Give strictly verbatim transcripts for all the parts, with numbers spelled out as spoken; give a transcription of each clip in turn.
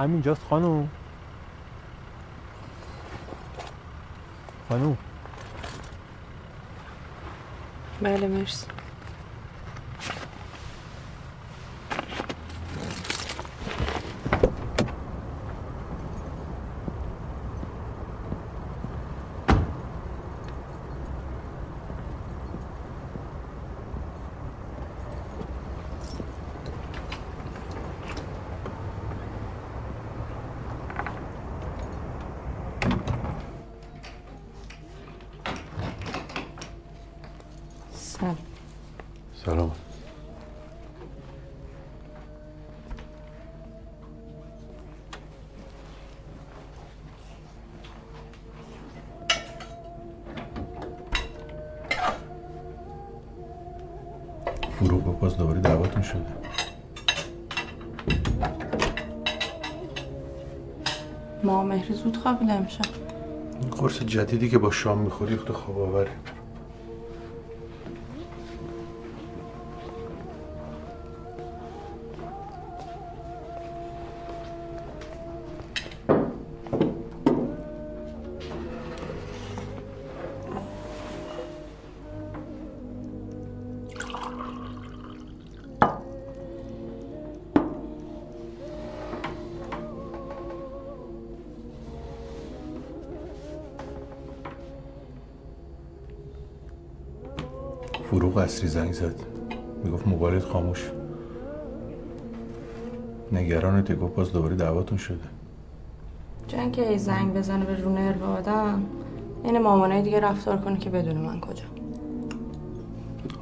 همینجاست خانوم. خانوم. بله مرسی. سلام. فروغ با باز دوباره دعوتون شده. ما مهری زود خوابیده امشب. این قرص جدیدی که با شام میخوری خود خواب آوره. فروغ عصری زنگ زد. میگفت موبایلت خاموش. نگرانت. گفت باز دوباره دعواتون شده. چون که زنگ بزنه به رونر به آدم این مامانای دیگه رفتار کنه که بدون من کجا.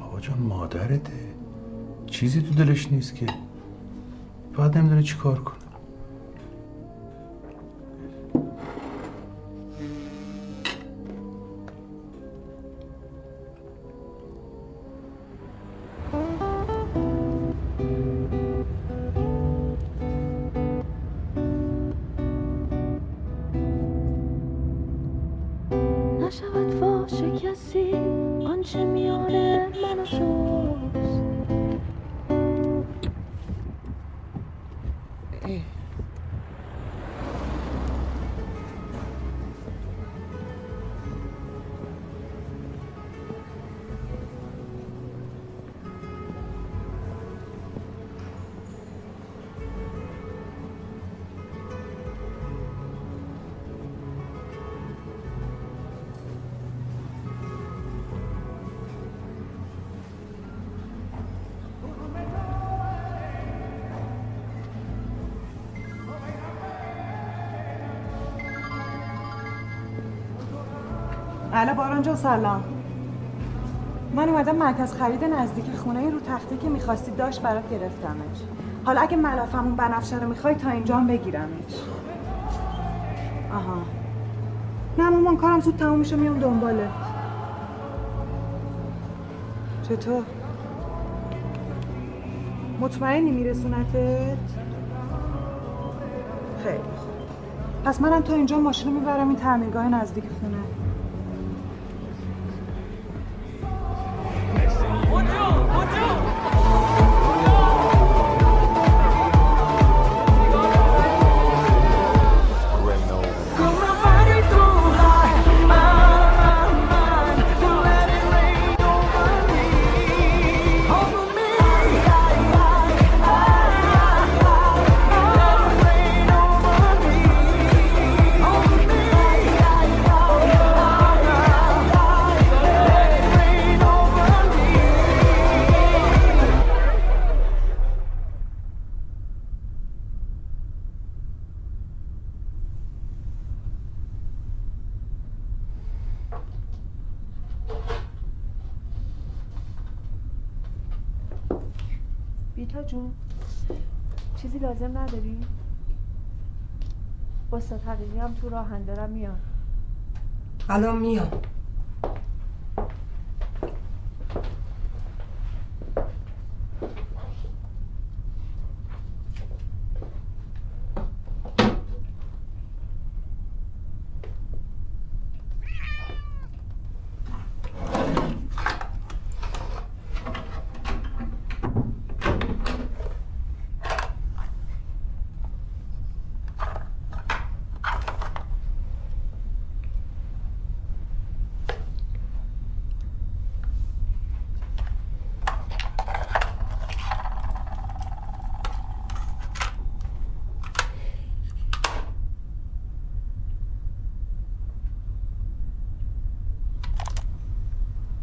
آقا جان مادرته. چیزی تو دلش نیست که. بعد نمیدونه چی کار کنه. نشود واشه کسی آنچه میانه من و توست. علا باران جان سلام. من اومدم مرکز خرید نزدیک خونه این رو تختی که می‌خواستی داشت برات گرفتمش. حالا اگه ملافمون بنفشه رو می‌خوای تا اینجا هم بگیرمش. آها. نه مامان کارم زود تموم میشه میام دنبالت. چطور؟ مطمئنی میرسونتت؟ خیلی خوب. پس منم تا اینجا ماشین رو میبرم این تعمیرگاه نزدیک خونه. Oh, آرمیتا جون چیزی لازم نداری؟ استاد حقیقی هم تو راهن دارم میاد. الان میاد.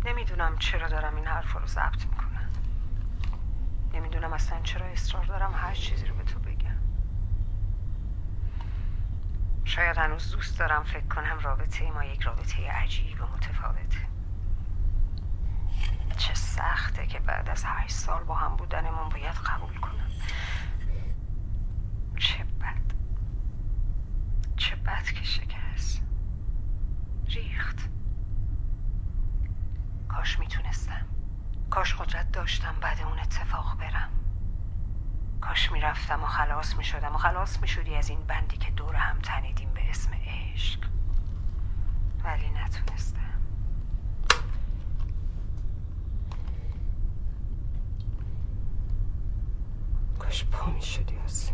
نمیدونم چرا دارم این حرف رو ضبط میکنم. نمیدونم اصلا چرا اصرار دارم هر چیزی رو به تو بگم. شاید هنوز دوست دارم فکر کنم رابطه ما یک رابطه عجیب و متفاوته. چه سخته که بعد از هشت سال با هم بودنمون باید قبول کنم. چه بد چه بد که شکست ریخت. کاش میتونستم، کاش قدرت داشتم بعد اون اتفاق برم. کاش میرفتم و خلاص میشدم و خلاص میشدی از این بندی که دور هم تنیدیم به اسم عشق. ولی نتونستم. کاش پا میشدی از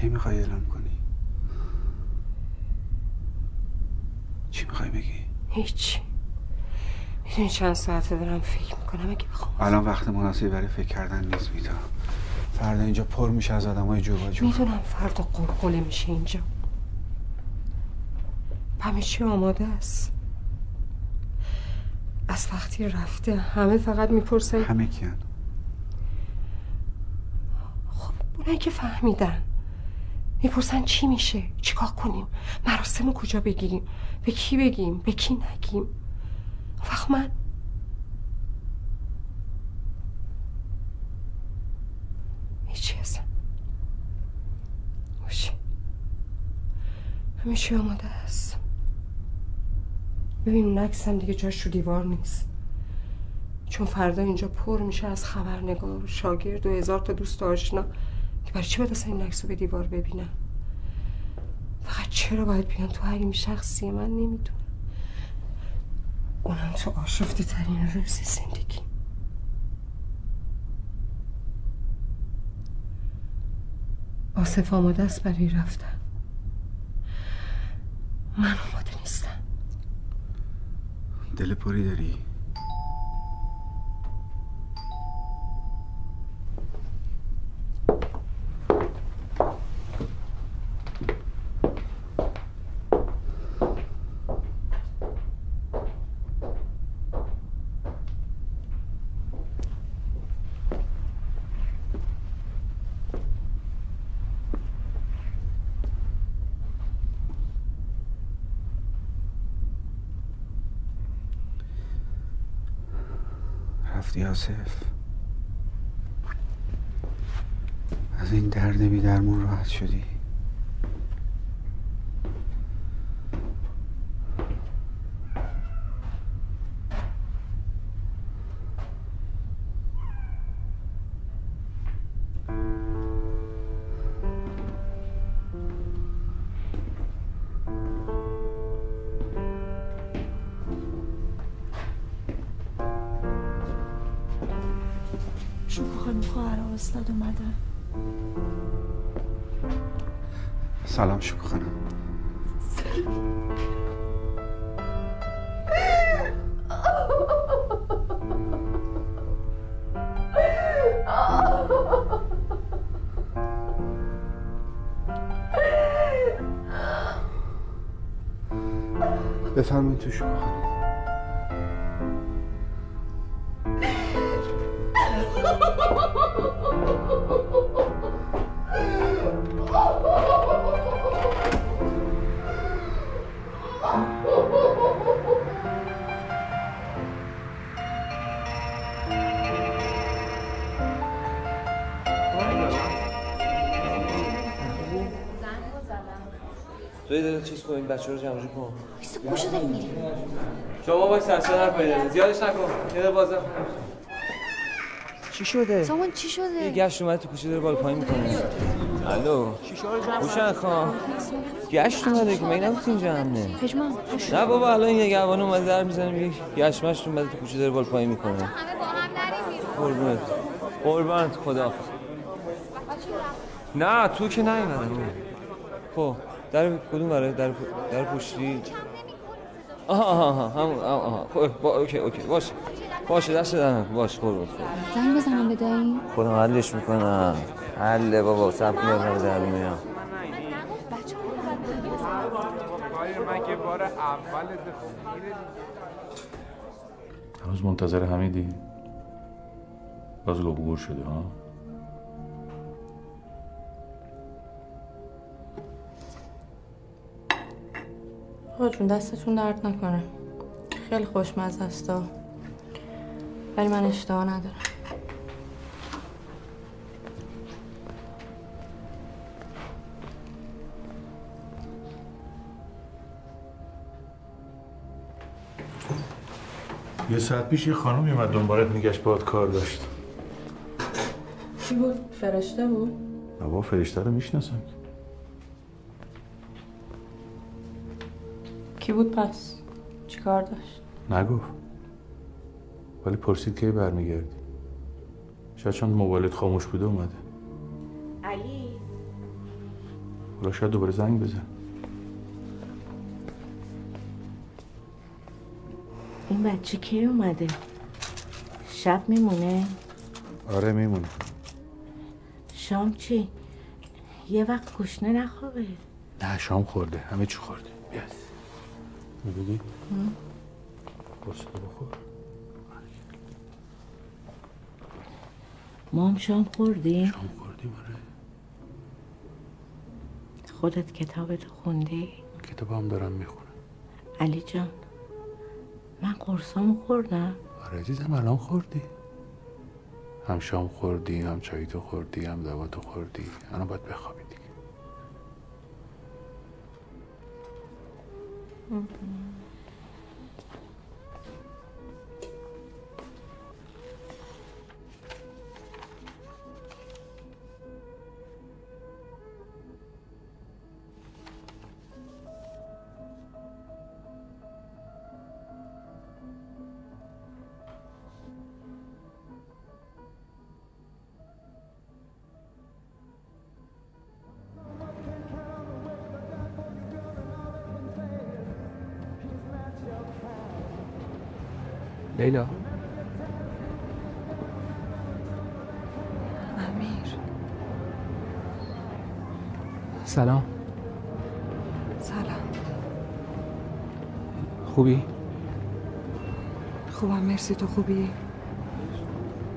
چی میخوای اعلام کنی؟ چی میخوای بگی؟ هیچ. میدونی چند ساعته دارم فکر میکنم اگه بخوام الان وقت مناسبی برای فکر کردن نیست میتا. فردا اینجا پر میشه از آدم های جوباجو. میدونم فردا قلقله میشه اینجا. همه چی آماده است. از وقتی رفته همه فقط میپرسن همه کیان؟ خب اونایی که فهمیدن میپرسن چی میشه؟ چیکار کنیم؟ مراسمو کجا بگیریم؟ به کی بگیم؟ به کی نگیم؟ وقت من هیچی هستم. هیچی. همه چی آماده است. ببین اون عکسم دیگه جاش رو دیوار نیست. چون فردا اینجا پر میشه از خبرنگار و شاگرد و هزار تا دوست آشنا. که برای چی باید اصلا این عکس رو به دیوار ببینم؟ فقط چرا باید بیان تو حریم شخصی من؟ نمیدونم. اونم تو آشفته ترین روزی زندگی. آصف آماده است برای رفتن. من آماده نیستم. دل پری داری؟ یاسف از این درد بی درمون راحت شدی؟ شوخو خانم خواهر استاد اومدن. سلام شوخو خانم. بفرمایید تو شوخو خانم. چیز کن این بچه رو جمعجو کن. بایسته کجا داری میری؟ شما بایسته اصلا نکنید زیادش نکن. یه در بازم چی شده؟ سامان چی شده؟ یه گشت اومده تو کوچه داره بالا پایین میکنه. الو خوشن خان گشت اومده که من نبودیم جمع نه نه بابا الان این نگهبان اومده در میزنه میگه گشت مشت اومده تو کوچه داره بالا پایین میکنه. همه با هم نریم بیرون. قربونت قربونت خدا. نه تو که نیومدی. خب در کدوم برای در در پشتی؟ آها آها هم آها با اوکی اوکی باشه باشه دست دادم باش قربونت. زنگ بزنم به دایی؟ خودم حلش میکنم. حله بابا صبر کن زنگ میام. مگه بار اول هنوز منتظر حمیدی؟ باز گفتگو شده ها؟ خودتون دستتون درد نکنه. خیلی خوشمزه است ولی من اشتها ندارم. یه ساعت پیش یه خانومی اومد دنبالت میگشت باهات کار داشت. چی بود؟ فرشته بود؟ بابا فرشته رو میشناسم. کی بود پس؟ چی کار داشت؟ نگفت. ولی پرسید کی برمیگردی؟ شاید چون موبایلت خاموش بوده اومده. علی حالا شاید دوباره زنگ بزن. این بچه کی اومده؟ شب میمونه؟ آره میمونه. شام چی؟ یه وقت گشنه نخوابه. نه شام خورده. همه چی خورده. بیا. میبودی؟ پرسیده بخور. ما هم شام خوردیم؟ شام خوردیم آره. خودت کتابتو خوندی؟ کتاب هم دارم میخونم. علی جان من قرصامو خوردم. آره عزیزم الان خوردی. هم شام خوردی، هم چایتو خوردی، هم دواتو خوردی. الان باید بخوابی دیگه. لیلا امیر سلام سلام خوبی؟ خوبم مرسی تو خوبی؟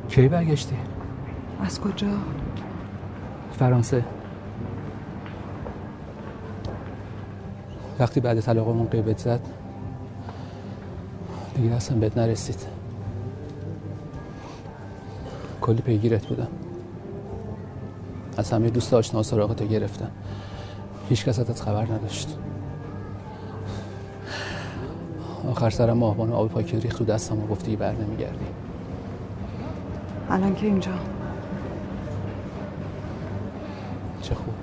کی برگشتی؟ از کجا؟ فرانسه وقتی بعد طلاقمون غیبت زد دیگه اصلا بهت نرسید کلی پیگیرت بودم از همه دوست آشنا سراغتو گرفتم هیچ کس ازت خبر نداشت آخر سرم ماهبانو آب پاکی ریخت تو دستم و گفتی بر نمیگردی الان که اینجا چه خوب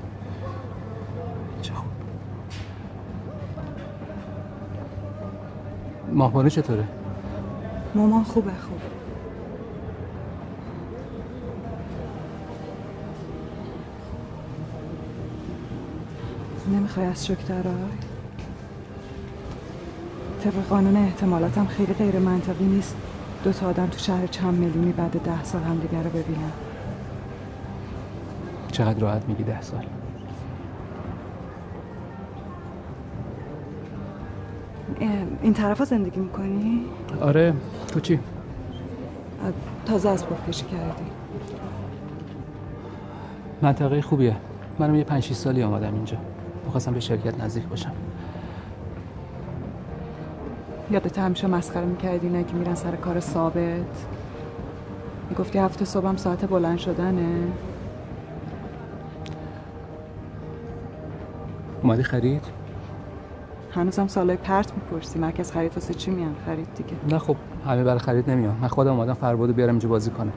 ماهبانو چطوره؟ مامان خوبه خوب نمیخوای از شوک در آی؟ طبق قانون احتمالاتم خیلی غیر منطقی نیست دو تا آدم تو شهر چند میلیونی بعد ده سال هم دیگر رو ببینن. چقدر راحت میگی ده سال. این طرفا زندگی میکنی؟ آره، تو چی؟ تازه از اسباب کشی کردی. منطقه خوبیه. منم یه پنج شش سالی اومدم اینجا. می‌خواستم به شرکت نزدیک باشم. یادت همیشه مسخره می‌کردی اینا که میرن سر کار ثابت. میگفتی هفت صبحم ساعت بلند شدنه. اومدی خرید؟ هنوزم سالای پرت می‌پرسی. مرکز خرید واسه چی میان؟ خرید دیگه. نه خب همه برای خرید نمیان. من خودم اومدم فربادو بیارم اینجا بازی کنه.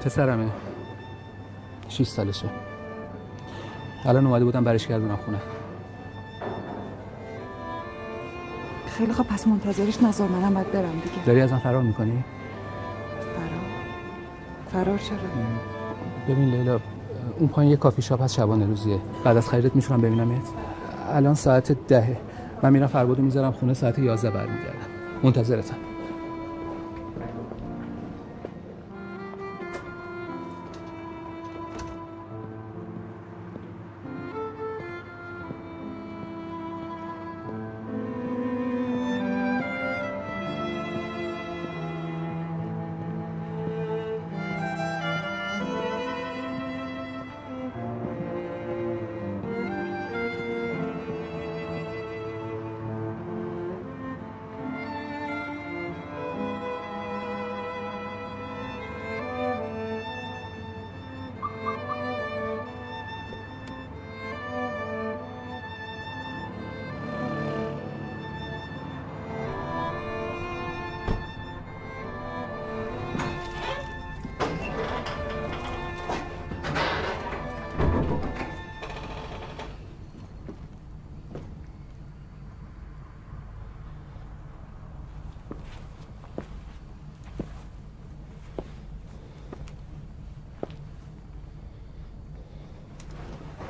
پسرمه، شش سالشه. الان اومده بودم برش گردونم خونه. خیلی خب پس منتظرش نذار، منم باید برم دیگه. داری ازم فرار میکنی؟ فرار؟ فرار چرا؟ ببین لیلا، اون پایین یه کافی شاپ هست شبانه روزیه. بعد از خیرت میتونم ببینمت؟ الان ساعت دهه. من میرم فربادو میذارم خونه، ساعت یازده برمیگردم. منتظرتم.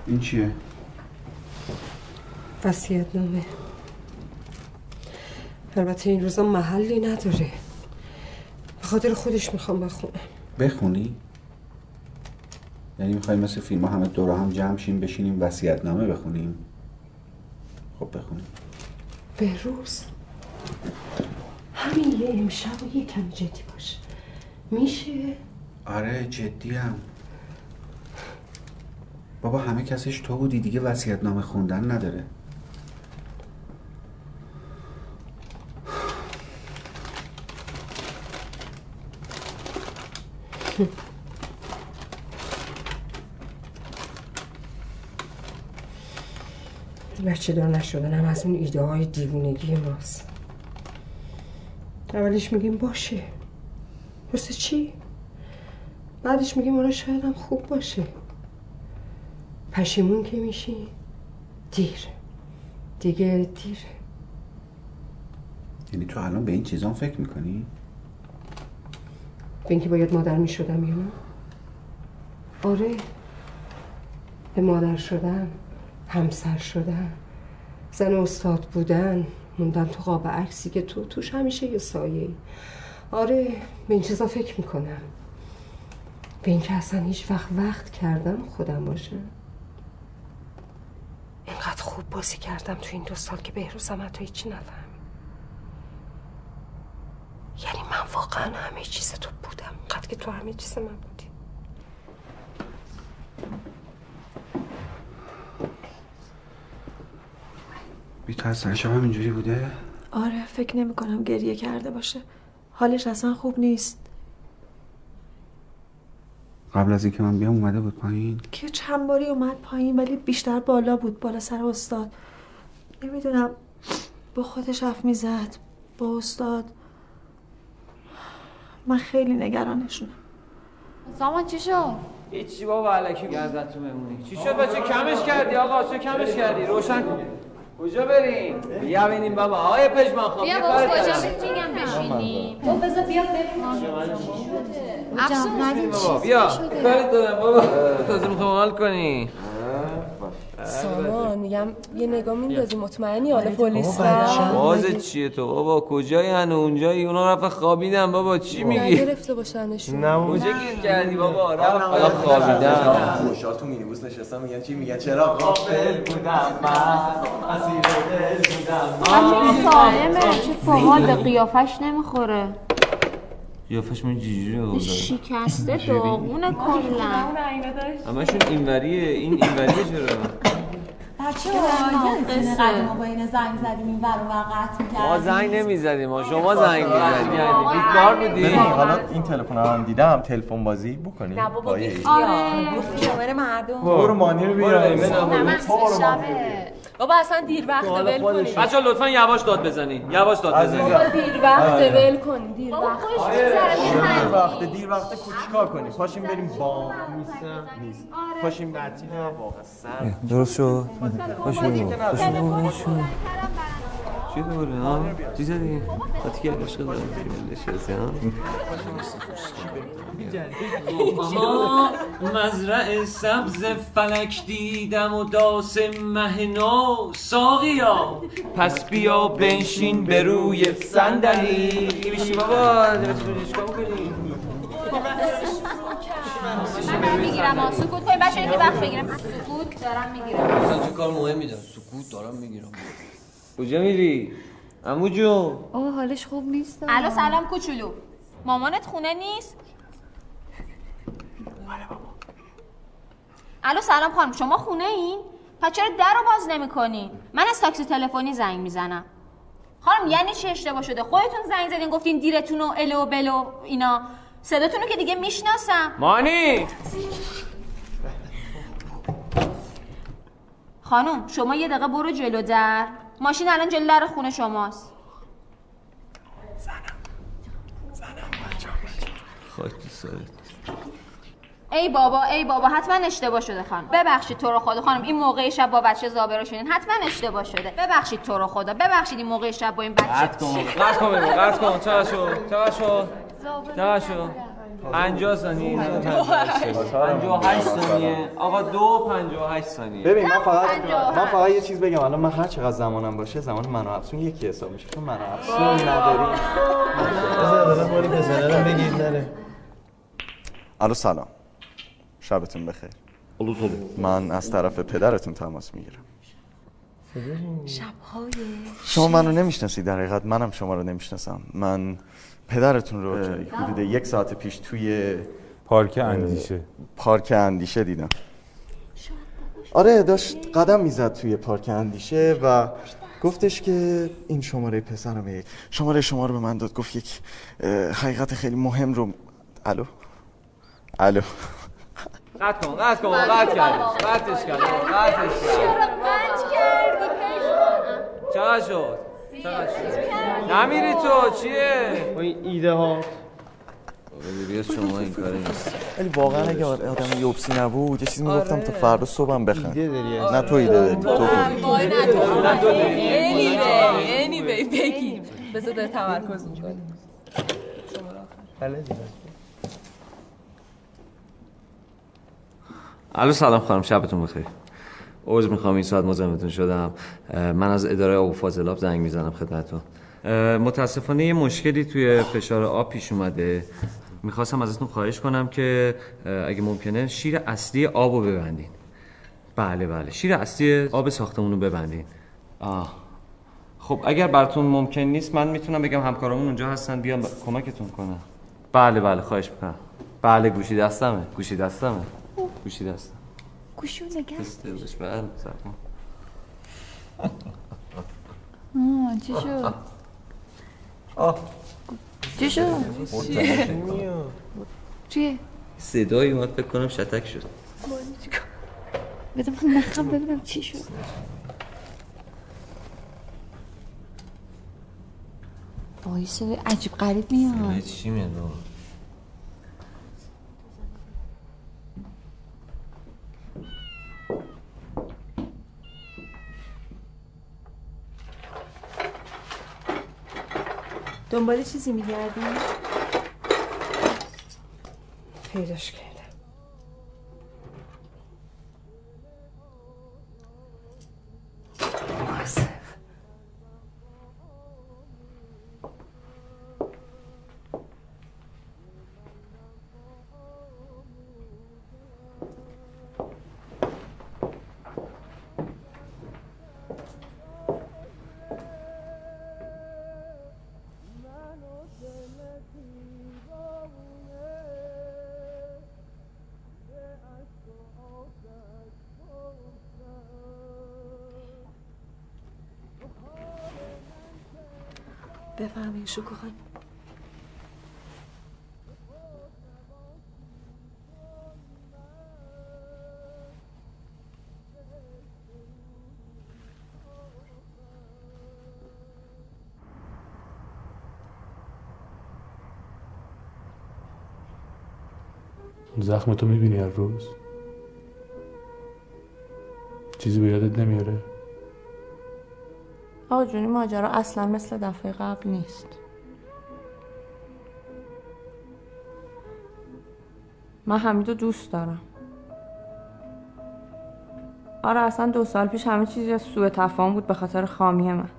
این چیه؟ وصیت نامه. البته این روزا محلی نداره. به خاطر خودش میخوام بخونم. بخونی؟ یعنی میخوای مثل فیلم همه دور هم جمع شیم بشینیم وصیت نامه بخونیم؟ خب بخونیم. بهروز، همین یه امشب و یه کمی جدی باش. میشه؟ آره جدیم. بابا همه کسش تو بودی دیگه، وصیت‌نامه خوندن نداره. بچه دار نشدنم از اون ایده های دیوونگی ماست. اولش میگیم باشه، واسه چی؟ بعدش میگیم اونا شاید هم خوب باشه. پشیمون که میشی دیر دیگه دیر. یعنی تو الان به این چیزان فکر میکنی؟ به اینکه باید مادر میشدم یا نه؟ آره، به مادر شدن، همسر شدن، زن استاد بودن. موندم تو قاب عکسی که تو توش همیشه یه سایه. آره به این چیزان فکر میکنم. به اینکه اصلا هیچ وقت وقت کردم خودم باشه. اینقدر خوب بازی کردم تو این دو سال که بهروزم حتی هیچی نفهمید. یعنی من واقعا همه چیز تو بودم، اینقدر که تو همه چیز من بودی. بیتر سرشم هم اینجوری بوده؟ آره، فکر نمی کنم گریه کرده باشه. حالش اصلا خوب نیست. قبل از اینکه من بیام اومده بود پایین. که چند باری اومد پایین ولی بیشتر بالا بود، بالا سر استاد. نمیدونم با خودش حرف میزد با استاد. من خیلی نگرانشونم. سامان چی شد؟ هیچی بابا، الکی گردت تو ممونی. چی شد بچه؟ کمش کردی آقا، چه کمش کردی؟ روشن کن. کجا بریم؟ بیا ببینیم بابا. های پشمان خواب بیا بابا کجا میگم بشینیم. بابا بذار بیا ببینیم. بابا بیا کارت دادم بابا. تازه میخوام حال کنی. سامان میگم یه نگاه میندازی مطمئنی حالا پلیس را باز چیه تو بابا؟ کجایی هنو اونجایی؟ اونا رفت خوابیدن بابا. چی میگی؟ نگرفته باشنشون. کجا گیر کردی بابا؟ رفت خوابیدن. خوشا تو مینیبوس نشستم میگن چی؟ میگن چرا غافل بودم من، اسیر دل بودم. همین سالمه چه فوقال به قیافش نمیخوره. قیافش من جیجوری رو داره. شکسته داغونه کلا. همشون اینوریه. این اینوریه چرا؟ بچه ها ما با این زنگ زدیم این ور اون ور قطع می‌کردیم. ما زنگ نمی‌زدیم، ما شما زنگ می‌زدید. بیکار بودی. حالا این تلفن رو هم دیدم. تلفن بازی بکنیم. نه بابا بیخیال. شماره مردم. برو مانی رو بیار. بابا اصلا دیر وقت ول کنید. بچه‌ها لطفاً یواش داد بزنید. یواش داد بزنید. بابا دیر وقت ول کنید. دیر وقت. دیر وقت دیر وقت کوچیکا کنید. پاشیم بریم با نیست. نیست. پاشیم بعدی واقعا سر. درست شو. پاشیم. پاشیم. چی دوره ها؟ چی زدی؟ آتیکه عشق دارم بشتی ها؟ آها مزرع سبز فلک دیدم و داس مهنا. ساقیا پس بیا بنشین به روی صندلی. میشی بابا چیکار کنی؟ من میگیرم ها. سکوت کنی بچه یکی وقت بگیرم. سکوت دارم میگیرم. اصلا چه کار مهم میدم. سکوت دارم میگیرم. کجا میری؟ عمو جون. آه حالش خوب نیست. الو سلام کوچولو. مامانت خونه نیست؟ آره بابا. الو سلام خانم، شما خونه این؟ پس چرا در رو باز نمی‌کنین؟ من از تاکسی تلفنی زنگ میزنم. خانم یعنی چه اشتباه شده؟ خودتون زنگ زدین گفتین دیرتون و الو بلو اینا. صداتون رو که دیگه میشناسم. مانی خانم شما یه دقیقه برو جلو در. ماشین الان جلو در خونه شماست. زنم زنم بچه‌ها خاک تو سرت. ای بابا ای بابا حتما اشتباه شده خانم. ببخشید تو رو خدا خانم این موقع شب با بچه زابرو شدین. حتما اشتباه شده. ببخشید تو رو خدا. ببخشید این موقع شب با این بچه. قطع کن قطع کن قطع کن. چرا شد چرا شد چرا شد پنجاه ثانیه پنجاه و هشت ثانیه آقا دو پنجاه و هشت ثانیه. ببین من فقط من فقط یه چیز بگم. الان من هر چقدر زمانم باشه زمان من و افسون یکی حساب میشه. تو من و افسون نداری. بذار بذار ولی بزنم بگید نره. الو سلام شبتون بخیر. الو سلام من از طرف پدرتون تماس میگیرم. شب‌های شما منو نمیشناسید. در حقیقت منم شما رو نمیشناسم. من پدرتون رو حدود یک ساعت پیش توی پارک اندیشه پارک اندیشه دیدم. آره داشت قدم میزد توی پارک اندیشه و گفتش که این شماره پسرمه. شماره شما رو به من داد. گفت یک حقیقت خیلی مهم رو. الو الو قطع کن قطع کن قطع کردیم قطعش کردیم قطعش کردیم. چرا شد نمیری تو چیه؟ با این ایده ها بیا شما این کاری نیست. ولی واقعا اگه آدم یوبسی نبود یه چیز میگفتم تا فردا صبحم بخند. نه تو ایده داری تو خودی. نه تو اینی بی اینی بی بگی بذار داره تمرکز میکنی. الو سلام خانم شبتون بخیر. عرض میخوام این ساعت مزاحمتون شدم. من از اداره آب و فاضلاب زنگ میزنم خدمتتون. متاسفانه یه مشکلی توی فشار آب پیش اومده. میخواستم ازتون خواهش کنم که اگه ممکنه شیر اصلی آب رو ببندین. بله بله شیر اصلی آب ساختمون رو ببندین. آه. خب اگر براتون ممکن نیست من میتونم بگم همکارامون اونجا هستن بیان ب... کمکتون کنن. بله بله خواهش میکنم. بله گوشی دستمه گوشی دستمه گوشی دستم. گوشی رو نگرد بسترش برم سرم. آه چی شد؟ آه چی شد؟ چیه؟ صدایی اومد فکر کنم شتک شد. بده من نخم ببینم چی شد. بایی صدای عجیب غریب میاد. صدای چی میاد بابا؟ دنبال چیزی میگردی؟ پیداش کردم. بفرمایید شکوه خانم. زخم تو میبینی هر روز؟ چیزی به یادت نمیاره؟ آقا جونی، ماجرا اصلا مثل دفعه قبل نیست. من حمیدو دوست دارم. آره اصلا دو سال پیش همه چیز یه سوء تفاهم بود به خاطر خامی من.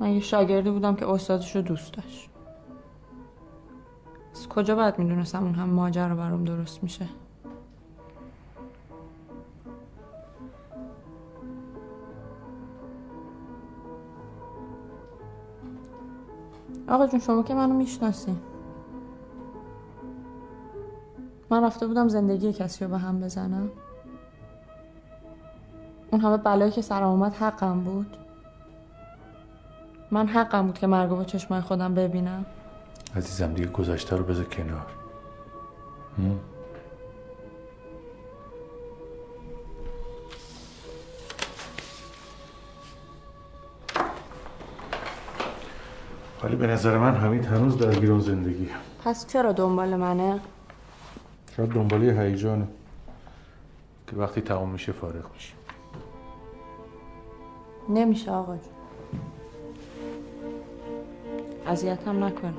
من یه شاگردی بودم که استادشو دوست داشت. از کجا باید میدونستم اون هم ماجرا برام درست میشه؟ آقا جون، شما که منو میشناسین. من رفته بودم زندگی کسی رو به هم بزنم. اون همه بلایی که سرم اومد حقم بود. من حقم بود که مرگو با چشمای خودم ببینم. عزیزم دیگه گذشته رو بذار کنار. ولی به نظر من حمید هنوز درگیر اون زندگیه. پس چرا دنبال منه؟ شاید دنبال یه هیجانه که وقتی تمام میشه فارغ میشه. نمیشه آقا جون. اذیتم نکن.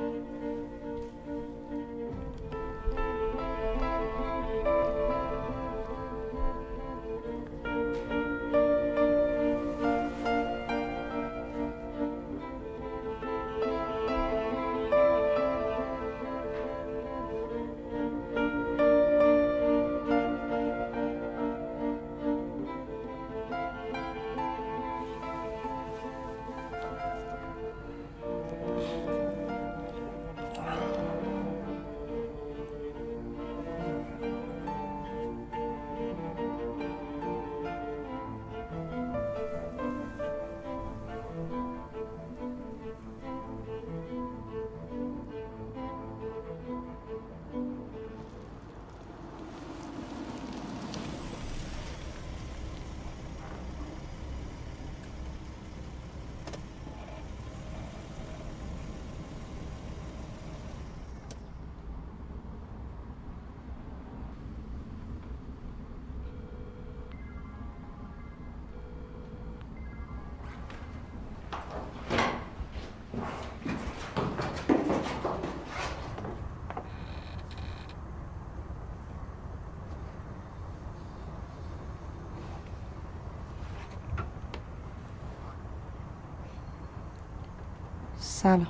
سلام.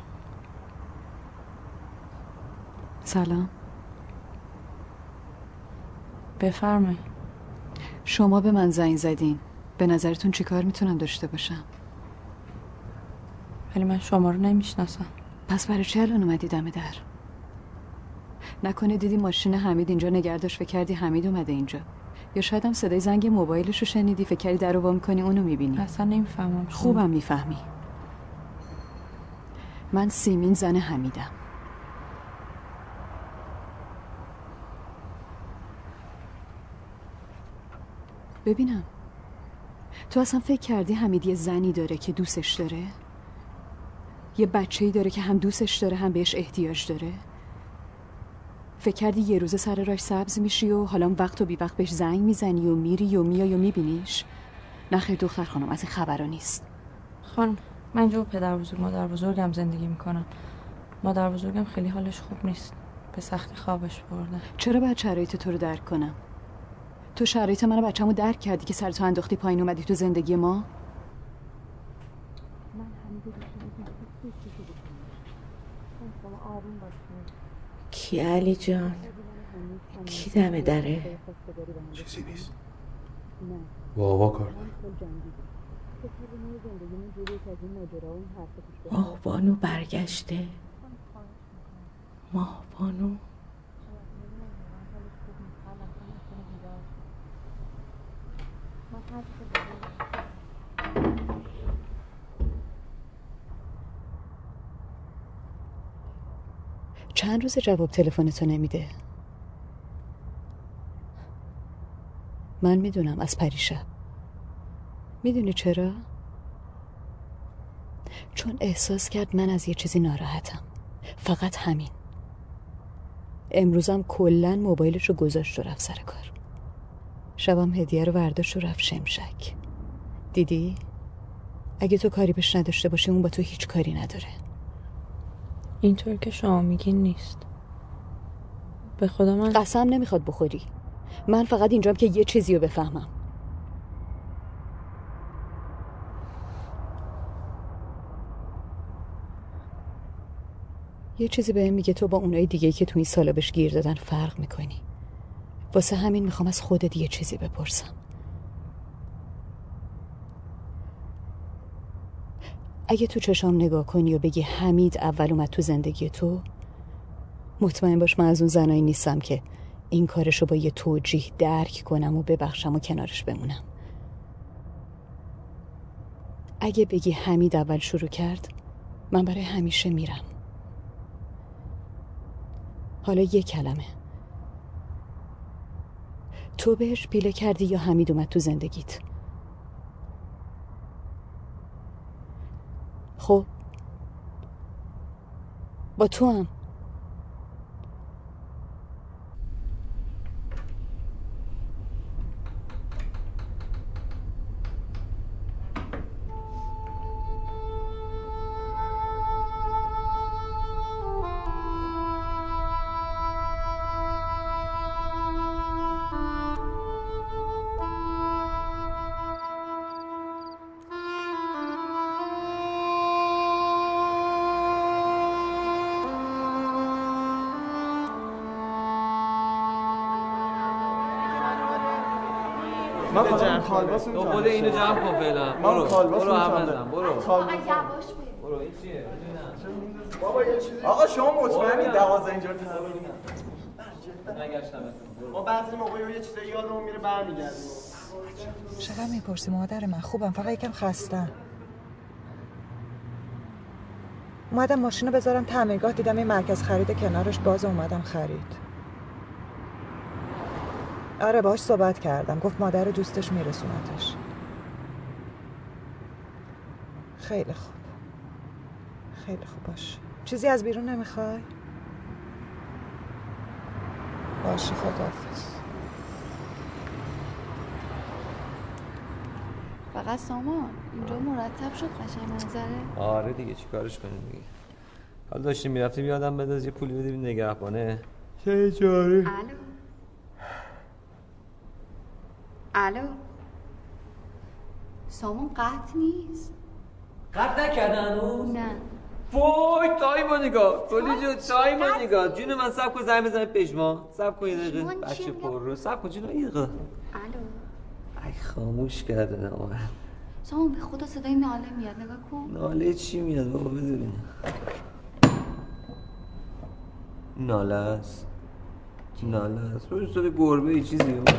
سلام. بفرمایید. شما به من زنگ زدین. به نظرتون چی کار میتونم داشته باشم؟ ولی من شما رو نمیشناسم. پس برای چه الان اومدی دم در؟ نکنه دیدی ماشین حمید اینجا نگه داشت و کردی حمید اومده اینجا. یا شاید هم صدای زنگ موبایلش رو شنیدی فکر کردی درو وا می‌کنی اونو می‌بینی. اصلا نمی‌فهمم. خوبم می‌فهمی. من سیمین زن حمیدم. ببینم تو اصلا فکر کردی حمید یه زنی داره که دوستش داره؟ یه بچه‌ای داره که هم دوستش داره هم بهش احتیاج داره؟ فکر کردی یه روز سر راش سبز میشی و حالا وقت و بی وقت بهش زنگ میزنی و میری و میای و میبینیش؟ نه خیر دختر خانم، از این خبرا نیست. خانم من جو پدر بزرگ مادر بزرگم زندگی میکنم. مادر بزرگم خیلی حالش خوب نیست، به سختی خوابش برده. چرا باید شرایط تو رو درک کنم؟ تو شرایط منو بچه‌مو درک کردی که سرتو انداختی پایین اومدی تو زندگی ما؟ کی علی جان؟ کی دمه دره؟ چیزی نیست، بابا کار داره. ماهبانو برگشته. ماهبانو چند روز جواب تلفنتو نمیده؟ من میدونم، از پریشب. میدونی چرا؟ چون احساس کرد من از یه چیزی ناراحتم، فقط همین. امروزم کلن موبایلش رو گذاشت و رفت سر کار. شبم هدیه رو ورداشت و رفت شمشک. دیدی؟ اگه تو کاری بهش نداشته باشی اون با تو هیچ کاری نداره. اینطور که شما میگین نیست. به خدا من قسم نمیخواد بخوری. من فقط اینجام که یه چیزی رو بفهمم. یه چیزی بهم میگه تو با اونای دیگه که تو این سالا بهش گیر دادن فرق میکنی. واسه همین میخوام از خودت یه چیزی بپرسم. اگه تو چشام نگاه کنی و بگی حمید اول اومد تو زندگی تو، مطمئن باش من از اون زنایی نیستم که این کارشو با یه توجیه درک کنم و ببخشم و کنارش بمونم. اگه بگی حمید اول شروع کرد، من برای همیشه میرم. حالا یه کلمه، تو بهش پیله کردی یا حمید اومد تو زندگیت؟ خب با تو هم تو خود اینو جمع کن فعلا. برو برو احمدم برو. آقا یواش برو. برو این چیه؟ بابا یه چیزی. آقا شما مطمئنی دوازده اینجا تمرین نه؟ نگشتم. ما بعضی موقع یه چیزی یادمون میره برمیگردیم. چرا میپرسی مادر من؟ خوبم، فقط یکم خستم. اومدم ماشینو بذارم تعمیرگاه، دیدم این مرکز خرید کنارش باز، اومدم خرید. آره باش صحبت کردم، گفت مادر دوستش میرسونتش. خیلی خوب خیلی خوب، باش. چیزی از بیرون نمیخوای؟ باشه، خداحافظ. فقط سامان اینجا مرتب شد، قشنگ منظره. آره دیگه چیکارش کنیم دیگه. حالا داشتیم میرفتیم یادم بداز یه پولی بدیم نگهبانه. چه جاری؟ الو الو سامان قطع نیست؟ قطع نکردن هنوز؟ نه. وای تایم رو نگاه، کلی جون تایم رو نگاه. جون من صبر کن زنگ بزنم پژمان. صبر کن یه دقیقه بچه پر رو. صبر کن جون یه دقیقه. الو. ای خاموش کردن آقا. سامان به خدا صدای ناله میاد، نگاه کن. ناله چی میاد بابا ببین. ناله است. ناله است. روی صدای گربه ای چیزی بود.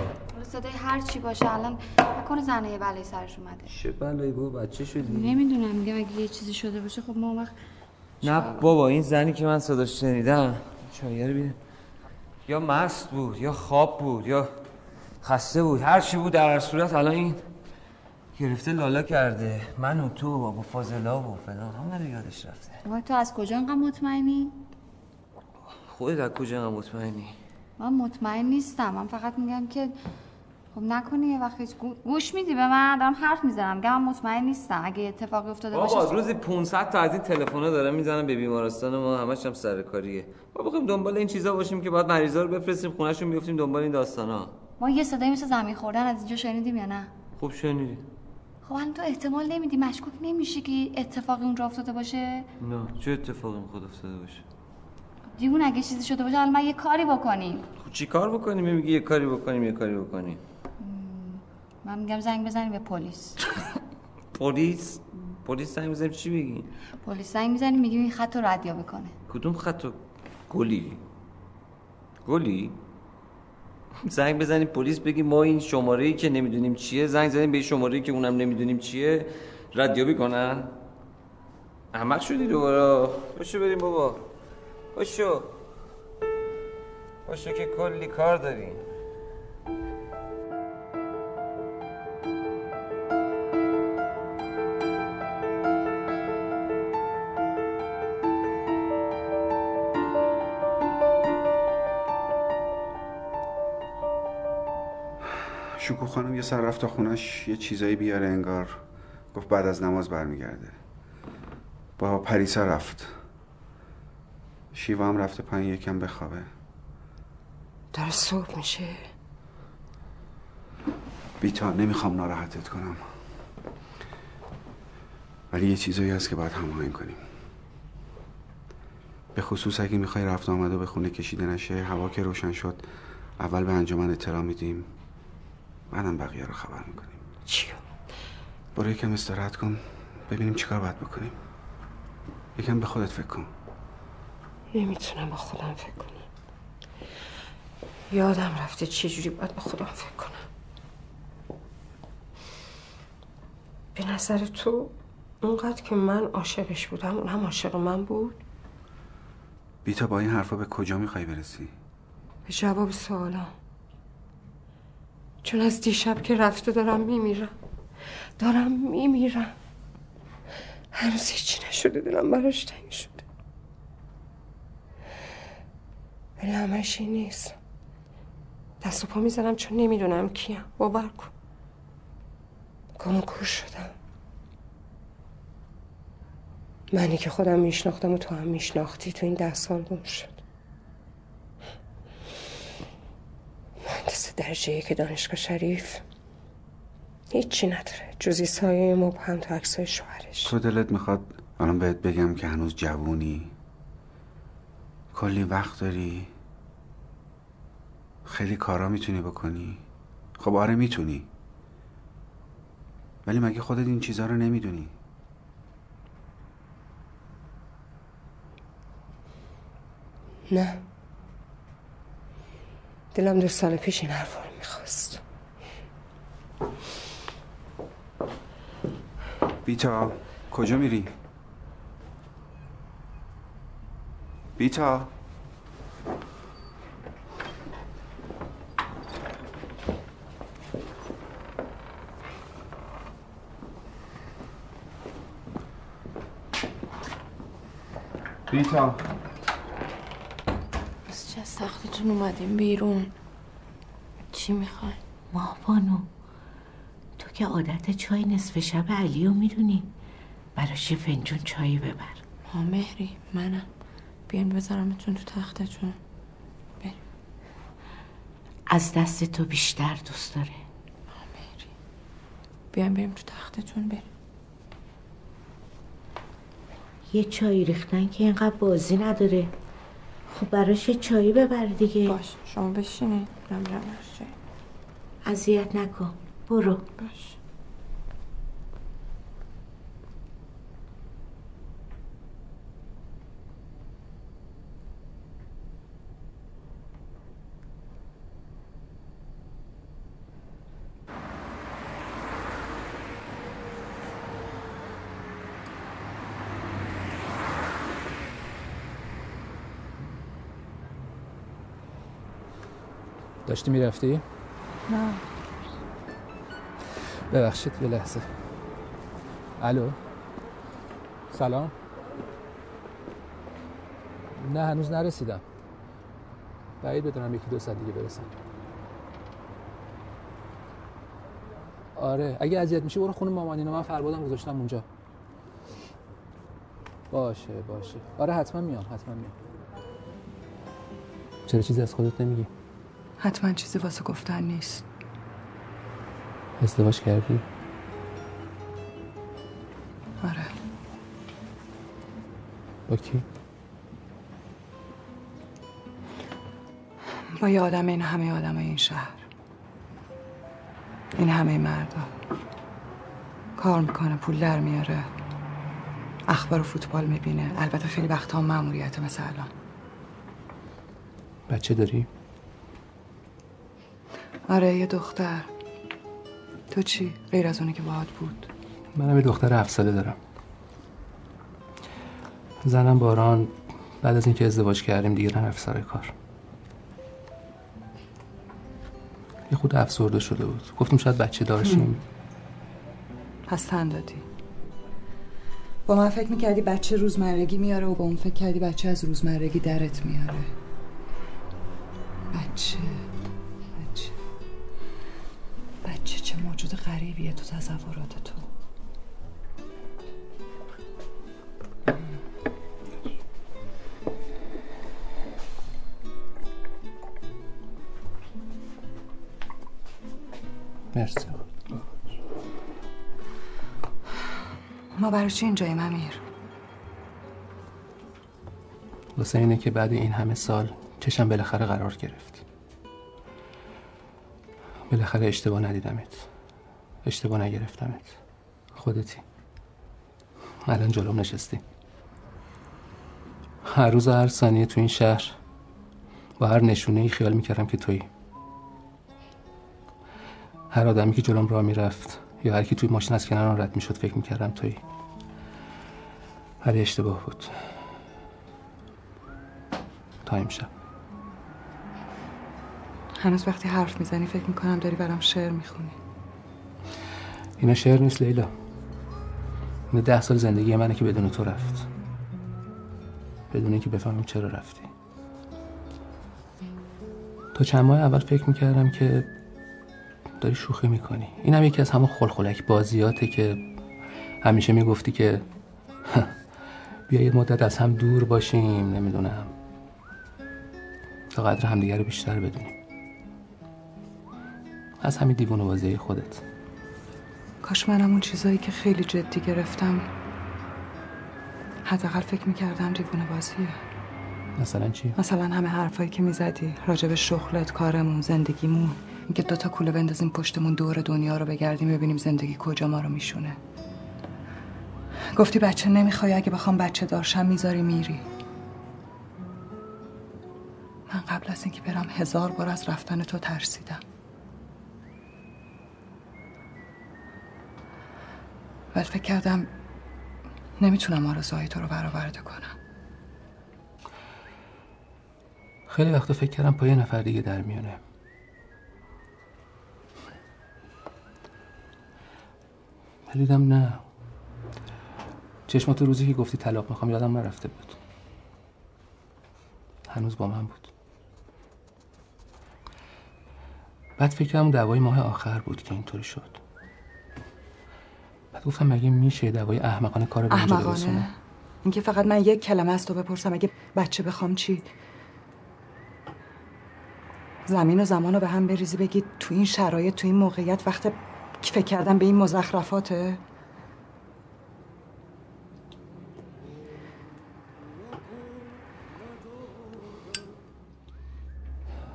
صدای هر چی باشه الان بکنه زنه بلای سرش اومده. چه بلایی بابا؟ بچه شدی؟ نمیدونم، میگم اگه یه چیزی شده باشه خب ما اون وقت. نه بابا این زنی که من صداش شنیدم شایعه بیه، یا مست بود یا خواب بود یا خسته بود، هر چی بود در هر صورت الان این گرفته لالا کرده. من و تو بابا فاضلا و فلان همه رو یادش رفته. وای تو از کجا انقدر مطمئنی؟ خودت از کجا انقدر مطمئنی؟ من مطمئن نیستم، من فقط میگم که خب نکنه یه وقت هیچ گوش میدی به من؟ دارم حرف میزنم، گم مطمئن نیستم اگه اتفاقی افتاده باشه. بابا روزی پانصد تا از این تلفن‌ها دارم میزنم به بیمارستان ما، همش هم سرکاریه. ما بخوایم دنبال این چیزا باشیم که بعد مریضا رو بفرستیم خونه‌شون، میافتیم دنبال این داستانا. ما یه صدایی مثل زمین خوردن از اینجا شنیدیم یا نه؟ خب شنیدیم. خب الان تو احتمال نمیدی، مشکوک نمیشی که اتفاقی اونجا افتاده باشه؟ نه، چه اتفاقی می‌خواد افتاده باشه؟ دیوونه اگه چیزی شده باشه الان یه کاری بکنیم. خب چیکار بکنیم؟ میگی یه کاری بکنیم، یه کاری بکنیم. من میگم زنگ بزنیم به پلیس. پلیس؟ پلیس زنگ بزنیم چی بگیم؟ پلیس زنگ میزنیم میگیم این خط رو ردیابی بکنه. کدوم خط رو؟ گلی. گلی؟ زنگ بزنیم پلیس بگیم ما این شماره‌ای که نمیدونیم چیه، زنگ زدیم به شماره‌ای که اونم نمیدونیم چیه، ردیابی کنن. احمق شدی دوباره. باشه بریم بابا. باشو. باشو که کلی کار داریم. شکوه خانم یه سر رفت تا خونش یه چیزایی بیاره انگار، گفت بعد از نماز برمیگرده. با پریسا رفت، شیوا هم رفته پایین یکم بخوابه. داره صبح میشه. بیتا نمیخوام ناراحتت کنم ولی یه چیزایی هست که باید هماهنگ کنیم، به خصوص اگه میخوای رفت آمد و به خونه کشیده نشه. هوا که روشن شد اول به انجمن اطلاع میدیم، منم بقیه رو خبر میکنیم. چیو؟ برو یکم استراحت کن ببینیم چیکار باید بکنیم. یکم به خودت فکر کن. نمیتونم به خودم فکر کنم، یادم رفته چجوری باید به خودم فکر کنم. به نظر تو اونقدر که من عاشقش بودم اون هم عاشق من بود؟ بیتا با این حرفا به کجا میخوای برسی؟ به جواب سوالم. چون از دیشب که رفته دارم میمیرم، دارم میمیرم. هنوز هیچی نشده، دلم براش تنگ شده. ولی همش این نیست. دست و پا میزنم چون نمیدونم کیم. باور کن گمگور شدم. منی که خودم میشناختم و تو هم میشناختی تو این ده سال گم شد. مهندس درجه یک دانشگاه شریف هیچی نداره جزی سایه مبهم تو عکسای شوهرش. تو دلت میخواد الان بهت بگم که هنوز جوونی، کلی وقت داری، خیلی کارا میتونی بکنی؟ خب آره میتونی، ولی مگه خودت این چیزها رو نمیدونی؟ نه، دلم دو سال پیش این حرف رو میخواست. بیتا کجا میری؟ بیتا بیتا از چه سختتون اومدیم بیرون؟ چی میخوای؟ ماهبانو تو که عادت چای نصف شب علیو میدونی، براش یه فنجون چایی ببر. ما مهری منم، بیان بذارمتون تو تختتون. بریم. از دست تو بیشتر دوست داره. مامری بیان بریم تو تختتون. بریم. یه چایی ریختن که اینقدر بازی نداره. خب براش یه چایی ببر دیگه. باش شما بشینید. من برم براش چایی. اذیت نکن. برو. باش. داشتی میرفتی؟ نه. ببخشید یه لحظه. الو سلام. نه هنوز نرسیدم، بعید بدونم یکی دو ساعت دیگه برسم. آره اگه اذیت میشه برو خونه مامان اینا، من فربادم گذاشتم اونجا. باشه باشه آره حتما میام حتما میام. چرا چیزی از خودت نمیگی؟ حتما چیزی واسه گفتن نیست. ازدواج کردی؟ آره. با کی؟ با یه آدم این همه آدم این شهر، این همه مردا، کار میکنه، پول در میاره، اخبار و فوتبال میبینه، البته خیلی وقت هم ماموریت. مثلا بچه داری؟ آره یه دختر. تو چی؟ غیر از اونی که باهات بود؟ منم یه دختر هفت ساله دارم. زنم باران بعد از اینکه ازدواج کردیم دیگه نرفت سر کار. یه خود افسرده شده بود. گفتم شاید بچه دارشیم. پس تن دادی. با من فکر میکردی بچه روزمرگی میاره و با اون فکر کردی بچه از روزمرگی درت میاره. بچه بچه بچه چه موجود غریبیه تو تصورات تو. مرسی. ما برای چی اینجاییم امیر؟ واسه اینه که بعد این همه سال چشم بالاخره قرار گرفت. بالاخره اشتباه ندیدمت، اشتباه نگرفتمت، خودتی. الان جلوم نشستی. هر روز و هر ثانیه تو این شهر با هر نشونه‌ای خیال میکردم که تویی. هر آدمی که جلوم راه میرفت یا هر کی توی ماشین از کنار رد میشد فکر میکردم تویی. ولی اشتباه بود. تا امشب. هنوز وقتی حرف میزنی فکر میکنم داری برام شعر میخونی. اینا شعر نیست لیلا. این ده سال زندگی منه که بدون تو رفت. بدون اینکه بفهمم چرا رفتی. تا چند ماه اول فکر میکردم که داری شوخی میکنی. این هم یکی از همون خلخلک بازیاته که همیشه میگفتی که بیا یه مدت از هم دور باشیم، نمیدونم تا قدر همدیگه رو بیشتر بدونیم. از همین دیوونه بازی خودت. کاش منم اون چیزایی که خیلی جدی گرفتم حداقل فکر میکردم دیوونه بازیه. مثلا چی؟ مثلا همه حرفایی که میزدی راجب شغلت، کارمون، زندگیمون، اینکه دوتا کوله بندازیم پشتمون دور دنیا رو بگردیم ببینیم زندگی کجا ما رو میشونه. گفتی بچه نمیخوای، اگه بخوام بچه دارشم میذاری میری. من قبل از اینکه برم هزار بار از رفتن تو ترسیدم. ولی فکر کردم نمیتونم آرزوهای تو رو برآورده کنم. خیلی وقت فکر کردم پای نفر دیگه در میونه. دیدم نه. چشمات روزی که گفتی طلاق میخوام یادم نرفته بود. هنوز با من بود. بعد فکرم دعوای ماه آخر بود که اینطوری شد. بعد گفتم مگه میشه دعوای احمقانه کارو به اینجا برسونه؟ اینکه فقط من یک کلمه از تو بپرسم اگه بچه بخوام چی؟ زمین و زمانو به هم بریزی بگی تو این شرایط تو این موقعیت وقت کی فکر کردم به این مزخرفاته؟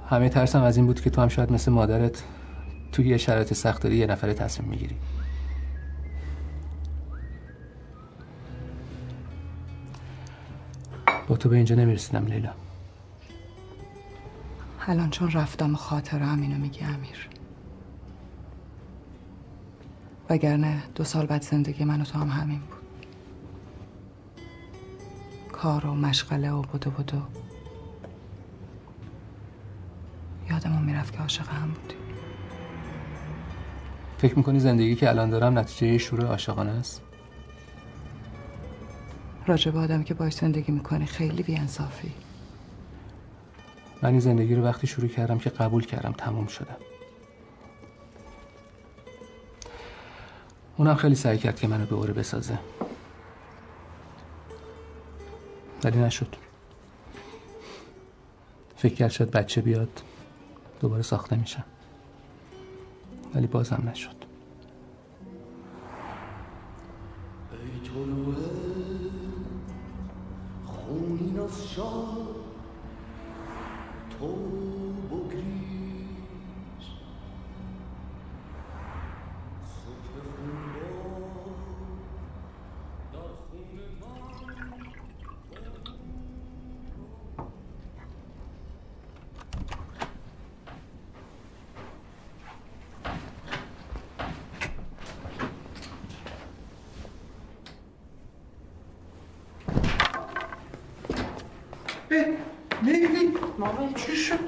همه ترسم از این بود که تو هم شاید مثل مادرت توی یه شرایط سخت داری یه نفره تصمیم میگیری. با تو به اینجا نمیرسیدم لیلا. الان چون رفتم خاطره هم اینو میگی امیر. وگرنه دو سال بعد زندگی من و تو هم همین بود. کار و مشغله و بدو بدو. یادمون میرفت که عاشق هم بودیم. فکر میکنی زندگی که الان دارم نتیجه یه شور عاشقانه است؟ راجب آدمی که باش زندگی میکنی خیلی بی‌انصافی. من این زندگی رو وقتی شروع کردم که قبول کردم تموم شدم. اونم خیلی سعی کرد که منو به اوره بسازه، ولی نشد. فکر کرد شد بچه بیاد دوباره ساخته میشه، ولی بازم نشد. ای طلوع خونین از شام تو بگریز، صبح خونبار در خون ما. مامان چی شد؟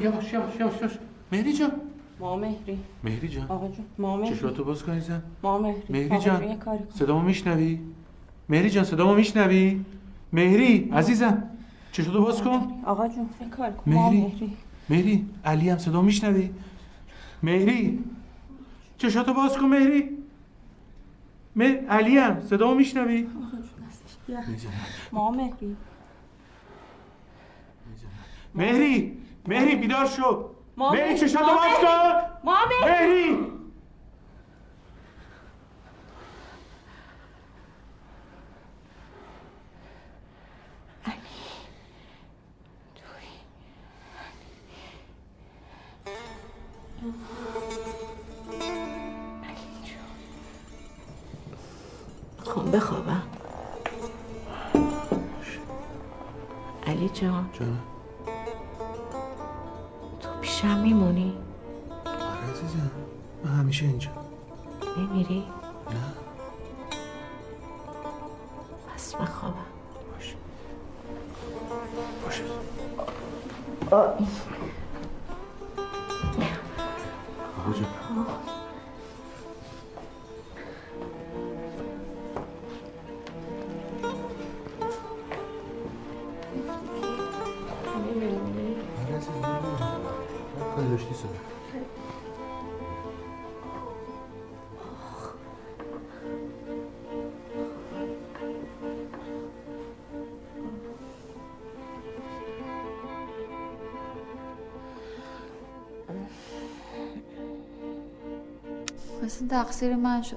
یواش یواش یواش یواش. مهری جان. ما مهری. مهری جان. آقا جون. ما مهری. چشاتو باز کن زن. ما مهری. مهری جان. صدامو میشنوی؟ مهری جان صدامو میشنوی؟ مهری عزیزم چشاتو باز کن. آقا جون این کار کن. مهری. مهری علی هم صدامو میشنوی؟ مهری چشاتو باز کن مهری. مه علی هم صدامو میشنوی؟ آقا جون. ما مهری. مهری مهری بیدار شو. مهری چشاتو باز کن. مهری خب بخوابم. علی جان پیشم میمونی؟ آره عزیزم من همیشه اینجا. نمیری؟ نه بس بخوابم. باشه باشه. آه آقا جان داشتی سر اصلا تقصیر من شد.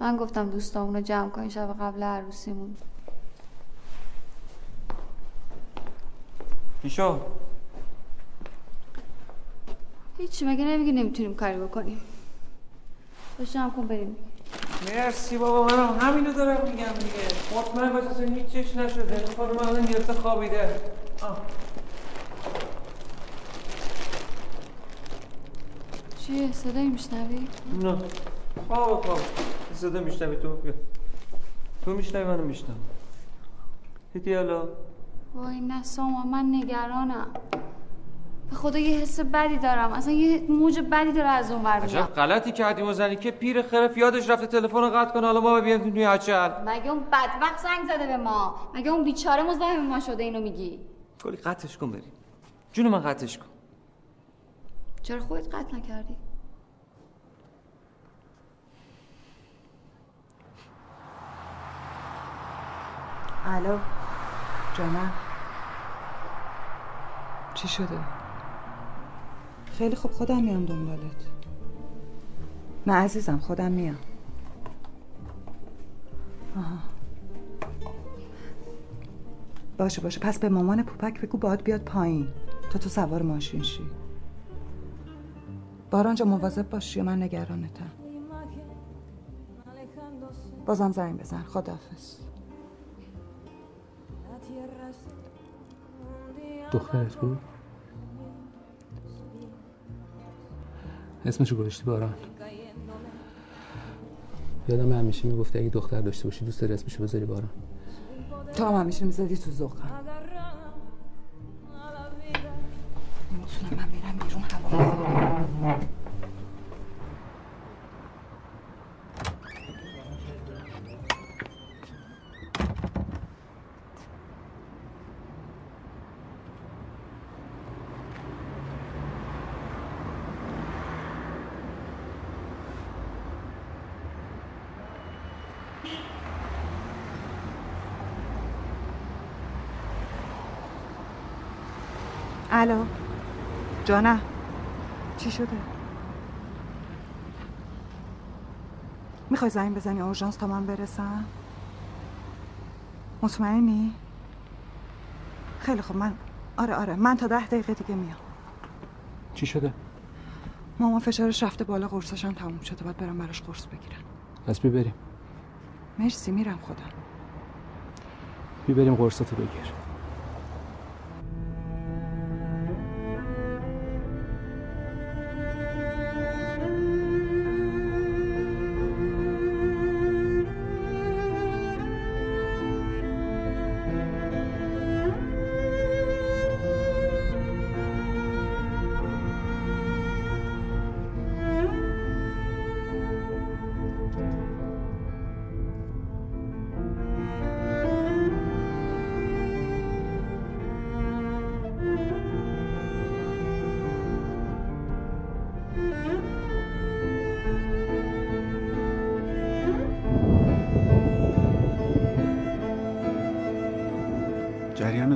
من گفتم دوستامونو جمع کنین شب قبل عروسیمون. پیشو هیچی. مگه نمیگی نمیتونیم کاری بکنیم؟ باشه هم کن بریم. مرسی بابا. منم همینو دارم میگم دیگه. مطمئن باشه اصلا هیچ چیش نشده. خانم الان نیسته خوابیده. آه. چیه صدایی میشنوی؟ نه خواب خواب صدا میشنوی تو بیا. تو میشنوی منو میشنوی. هیتی حالا؟ وای نه سامان من نگرانم. خدا یه حس بدی دارم. اصلا یه موج بدی داره از اون ور میاد. عجب غلطی کردیم و زنی که پیر خرف یادش رفته تلفن رو قطع کنه. حالا ما بیایم تو توی عجل. مگه اون بدبخت زنگ زده به ما؟ مگه اون بیچاره مزاحم ما شده؟ اینو میگی؟ کلی قطعش کن بریم. جون من قطعش کن. چرا خودت قطع نکردی؟ الو جانم چی شده؟ خیلی خوب خودم میام دنبالت. نه عزیزم خودم میام. آها باشه باشه. پس به مامان پوپک بگو باید بیاد پایین تا تو سوار ماشین شی. بارانجا مواظب باشی من نگرانتم. بازم زنگ بزن. خداحافظ. دخترت بود؟ اسمشو گذاشتی باران. یادم همیشه میگفتی اگه دختر داشته باشی دوست داری اسمشو بذاری باران. تو هم همیشه میذاری تو ذوقم. نمیتونم من میرم بیرون هوا. الو جانا، چی شده؟ میخوای زنگ بزنی اورژانس تا من برسم؟ مطمئنی؟ خیلی خوب، من آره آره من تا ده دقیقه دیگه میام. چی شده؟ مامان فشارش رفته بالا، قرصش هم تموم شده، باید برم براش قرص بگیرم. پس ببریم. مرسی، میرم خودم. ببریم قرصاتو بگیر.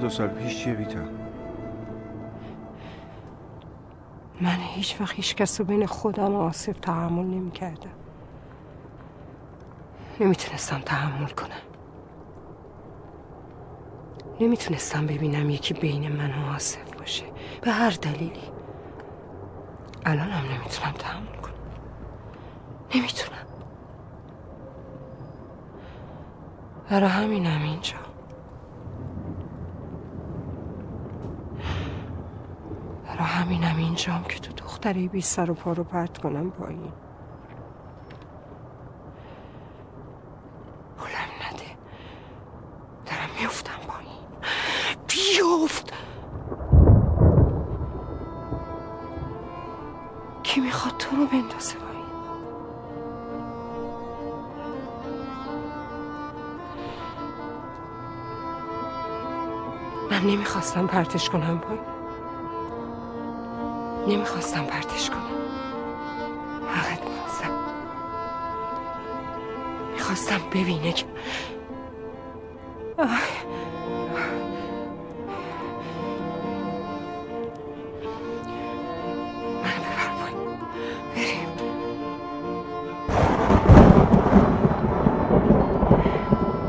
دو سال پیش چیه بیتا؟ من هیچ وقت هیچ کس رو بین خودم و آصف تحمل نمی کردم. نمی تونستم تحمل کنم. نمی تونستم ببینم یکی بین من و آصف باشه، به هر دلیلی. الان هم نمی تونم تحمل کنم. نمی تونم. برای همینم اینجا. برای همینم اینجام که تو دختره بی سر و پا رو پرت کنم پایین. پولم نده، دارم میفتم پایین. بیفت. کی میخواد تو رو بندازه پایین؟ من نمیخواستم پرتش کنم پایین، نمیخواستم پرتش کنم، حقت میخواستم میخواستم ببینه که آه. من ببر باید بریم.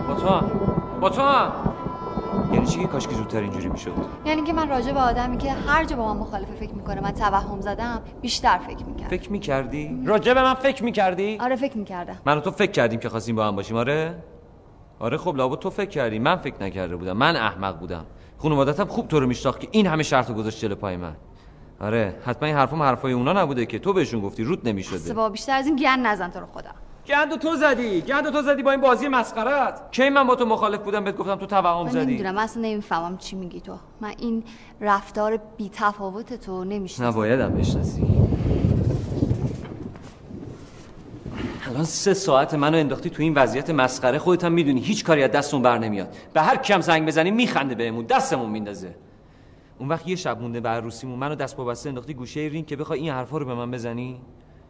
باتوان باتوان یعنی چی که کاش که زودتر اینجوری میشد؟ یعنی که من راجع به آدمی که هر جا با من مخالفه فکر میکنه من توهم زدم بیشتر فکر میکردم. فکر میکردی؟ راجع به من فکر میکردی؟ آره فکر میکردم. من و تو فکر کردیم که خواستیم با هم باشیم. آره؟ آره خب لابد تو فکر کردی، من فکر نکرده بودم. من احمق بودم. خانواده‌ام خوب تو رو میشناخت که این همه شرط گذاشت جلوی پای من. آره حتما این حرفم حرفای اونا نبوده که تو بهشون گفتی، رود نمیشده. سبا بیشتر از این گند نزن تو رو خدا. گندو تو زدی، گندو تو زدی با این بازی مسخره‌ات. کی من با تو مخالف بودم بهت گفتم تو توهم زدی؟ من نمیدونم، اصلا نمیفهمم چی میگی تو. من این رفتار بی تفاوت تو نمیشناسم. نبایدم بشناسی. الان سه ساعت منو انداختی تو این وضعیت مسخره، خودت هم میدونی هیچ کاری از دستمون بر نمیاد. به هر کیم زنگ بزنی میخنده بهمون، دستمون میندازه. اون وقت یه شب مونده به عروسیمون منو دست بابسته انداختی گوشه رینگ که بخوای این حرفا رو به من بزنی؟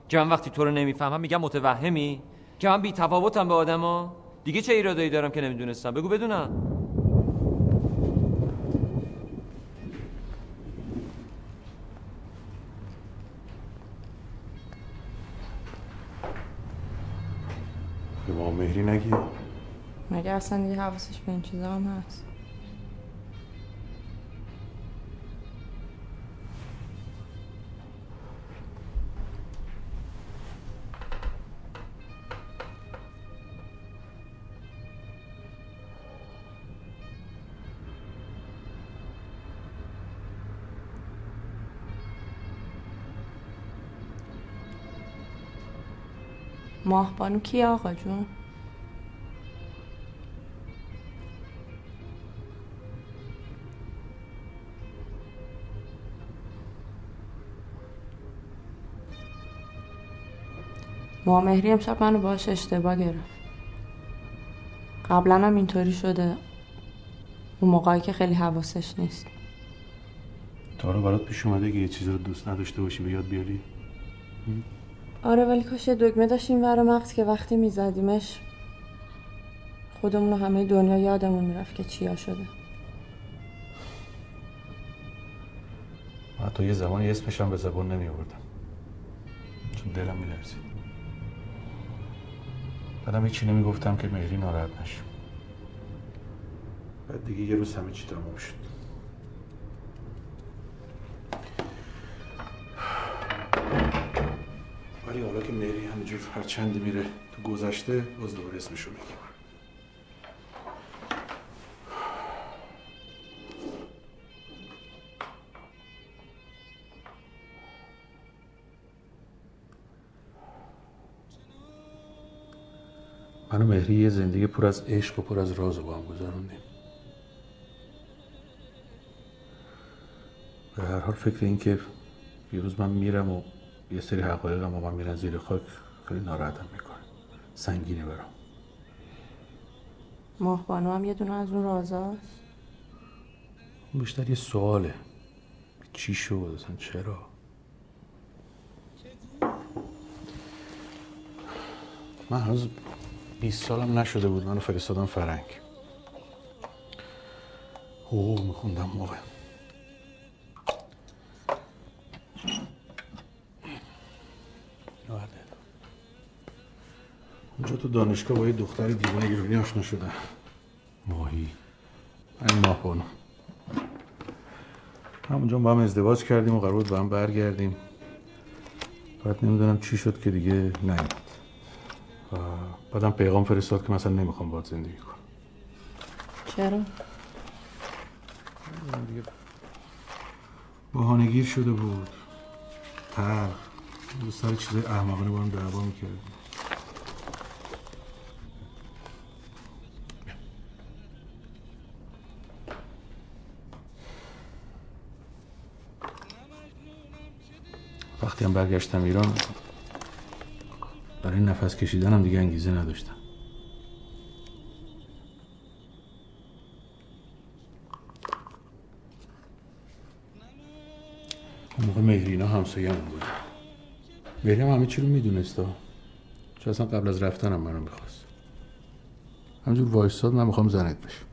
که من وقتی تو رو نمیفهمم میگم متوهمی؟ که من بی تفاوتم به آدما؟ دیگه چه ایرادایی دارم که نمیدونستم؟ بگو بدونم. به ما مهری نگی؟ مگه اصلا دیگه حواسش به این چیزا هم هست؟ ماه بانو کی آقا جون؟ ماه مهری امشب منو باهاش اشتباه گرفت. قبلا هم اینطوری شده، اون موقعی که خیلی حواسش نیست. تا رو برات پیش اومده که یه چیز رو دوست نداشته باشی به یاد بیاری؟ آره ولی کاش یه دکمه داشتیم ور مغز که وقتی میزدیمش خودمون و همه دنیا یادمون میرفت که چیا شده. حتی یه زمانی اسمشم به زبان نمی آوردم چون دلم می لرزید. بعدم هیچی نمی گفتم که مهری ناراحت نشه. بعد دیگه یه روز همه چی تمام شد. ولی حالا که مهری همینجور هر چندی میره تو گذشته باز دوباره اسمشو میگم. من و مهری یه زندگی پر از عشق و پر از راز رو با هم گذروندیم. به هر حال فکر این که یه روز من میرم و یه سری حقایقم با من میرن زیر خاک خیلی ناراحتم میکنه، سنگینه برام. ماهبانو هم یه دونه از اون رازاست؟ اون بیشتر یه سواله، چی شد اصلا، چرا؟ من هنوز بیست سالم نشده بود، منو فرستادن فرنگ. حقوق میخوندم موقع. اونجا تو دانشگاه با یه دختر دیوانه ایرانی آشنا شدم. ماهی. همین ماهبانو. همونجا با هم ازدواج کردیم و قرار بود با هم برگردیم. بعد نمیدونم چی شد که دیگه نیومد. و بعدم پیغام فرستاد که مثلا نمیخوام باهات زندگی کنم. چرا؟ دیگه بهانه‌گیر شده بود. تلخ. یه سری چیزای احمقانه با هم دعوا میکردیم. وقتی هم برگشتم ایران برای نفس کشیدنم دیگه انگیزه نداشتم. اون موقع مهرینا همسایه‌م بود. مهری هم همه چی رو میدونسته. چون اصلا قبل از رفتنم منو میخواست. همجور وایستاد من میخوام زنت بشم.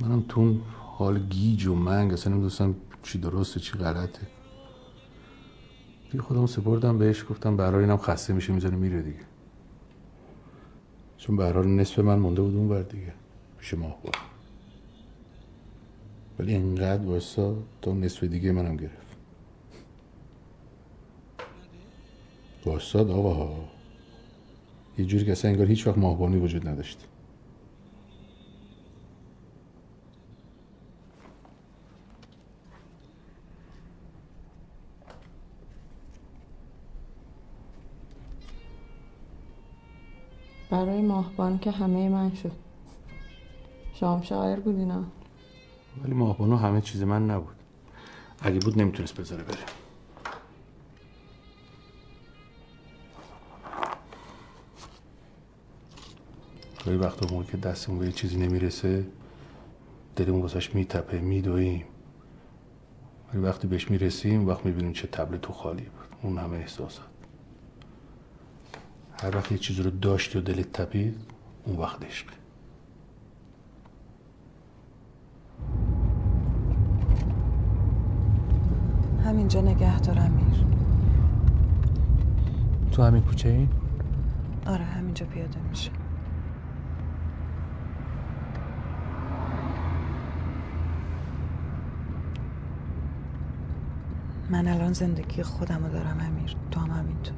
منم تون حال گیج و منگ اصلا نمیدونستم چی درسته چی غلطه. دیگه خودم سپردم بهش، گفتم به هر حال اینم خسته میشه میذاره میره دیگه. چون به هر حال نصف من مونده بود اونور دیگه پیش ماهبانو. ولی اینقدر واسه تا نصف دیگه منم گرفت. واسه آقا یه جوری که اصلا انگار هیچ وقت ماهبانوی وجود نداشت. برای ماهبانو که همه من شد. شام شاعر بود اینا. ولی ماهبانو همه چیز من نبود. اگه بود نمیتونست بذاره بره. خیلی وقتا موقع که دستمون به یه چیزی نمیرسه دلمون واسش میتپه، میدویم. ولی وقتی بهش میرسیم وقت میبینیم چه تبله تو خالی بود. اون همه احساسات. هر وقت یه چیز رو داشتی و دلت تپید اون وقت عشقه. همینجا نگه دارم میر. تو همین کوچه این؟ آره همینجا پیاده میشه. من الان زندگی خودم رو دارم امیر، تو هم همینطور.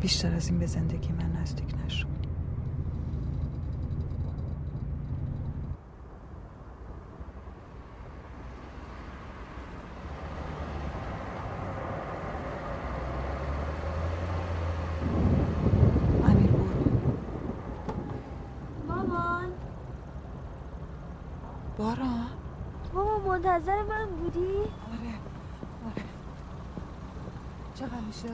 بیشتر از این به زندگی من نزدیک نشو. امیر برو. مامان. بارا. مامان منتظر من بودی؟ آره. آره. چقدر میشه؟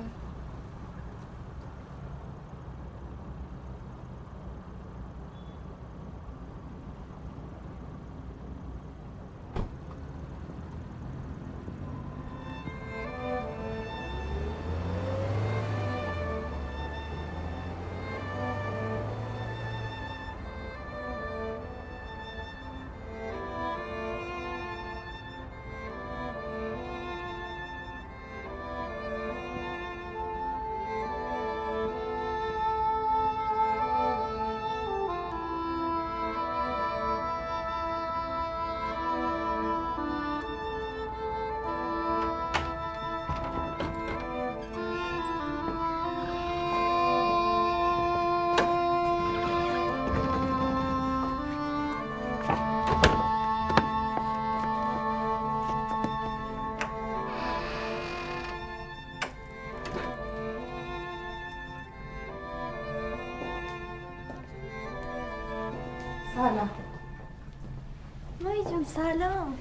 مایی جون سلام.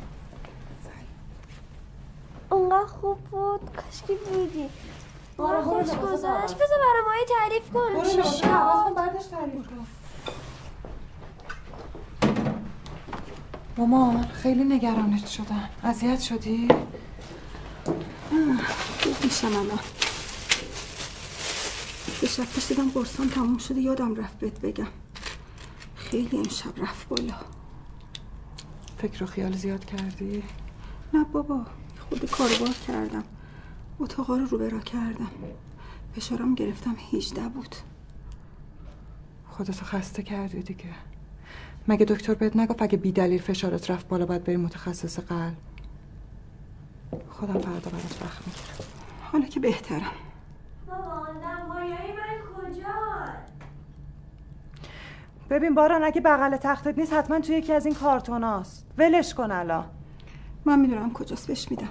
اونقدر خوب بود کاشکی بودی. برو خوش گذشت. بذار برای مایی تعریف کن. برو نوازه نواز کن بعدش تعریف کن. مامان خیلی نگرانت شدم. اذیت شدی؟ خوب میشم الان. دیشب پیش دیدم قرصام تموم شده یادم رفت بهت بگم. خیلی امشب رفت بالا. فکر و خیال زیاد کردی؟ نه بابا خود کاروبار کردم. اتاقا رو روبرا کردم. فشارم گرفتم هجده بود. خودتو خسته کردی دیگه. مگه دکتر بهت نگفت اگه بی دلیل فشارت رفت بالا باید بری متخصص قلب؟ خودم فردا برات وقت میگیرم. حالا که بهترم. بابا دنبالیای من کجاست؟ ببین باران اگه بغل تختت نیست حتما توی یکی از این کارتوناست. ولش کن الان. من میدونم کجاست بهش میدم.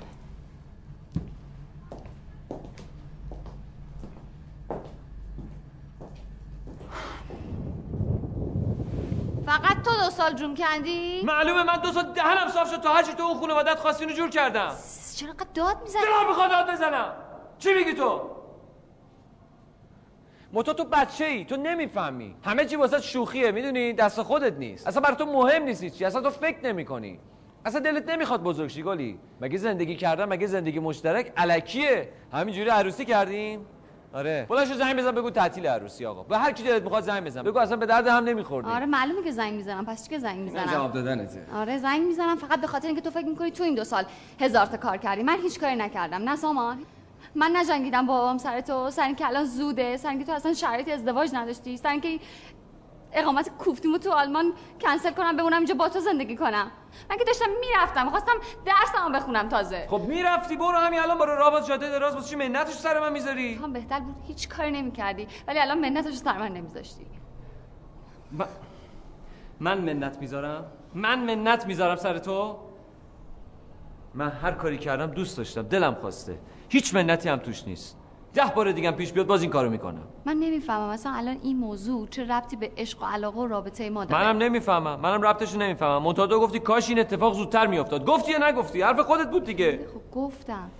فقط تو دو سال جون کندی؟ معلومه من دو سال دهنم صاف شد تا هرچی تو اون خانواده‌ات خواستی اینو جور کردم. چرا انقدر داد میزنی؟ دلم میخواد داد بزنم. چی میگی تو؟ متو تو بچه‌ای، تو نمیفهمی. همه چی واسه شوخیه، میدونی؟ دست خودت نیست. اصلا برات مهم نیست چی. اصلا تو فکر نمی‌کنی. اصلا دلت نمیخواد بزرگ شی گلی. مگه زندگی کردن، مگه زندگی مشترک الکیه؟ همینجوری عروسی کردیم؟ آره. بلند شو زنگ بزن بگو تعطیل عروسی آقا. به هر کی دلت میخواد زنگ بزن. بگو اصلا به درد هم نمیخوردی. آره معلومه که زنگ میزنم. پس چیه زنگ میزنم؟ جواب دادنته. آره زنگ میزنم فقط به خاطر اینکه تو فکر می‌کنی تو این دو سال هزار تا کار کردی. من هیچ کاری نکردم. نه سامان. من نجنگیدم با بابام سر تو، سر اینکه الان زوده، سر اینکه تو اصلا شرایط ازدواج نداشتی، سر اینکه اقامت کوفتیمو تو آلمان کنسل کنم بمونم اینجا با تو زندگی کنم. من که داشتم میرفتم خواستم درسمو بخونم تازه. خب میرفتی برو همین الان برو رابط جاده دراز باز چی منتش سر من میذاری؟ هم بهتر بود هیچ کاری نمیکردی ولی الان منتش سر من نمیذاشتی. ب... من منت میذارم؟ من منت میذارم سر تو؟ من هر کاری کردم دوست داشتم دلم خواسته. هیچ منتی هم توش نیست. ده بار دیگه پیش بیاد باز این کارو میکنم. من نمیفهمم مثلا الان این موضوع چه ربطی به عشق و علاقه و رابطه ما داره. منم نمیفهمم. منم ربطشو نمیفهمم. منتها گفتی کاش این اتفاق زودتر میافتاد. گفتی یا نگفتی؟ حرف خودت بود دیگه. خب گفتم.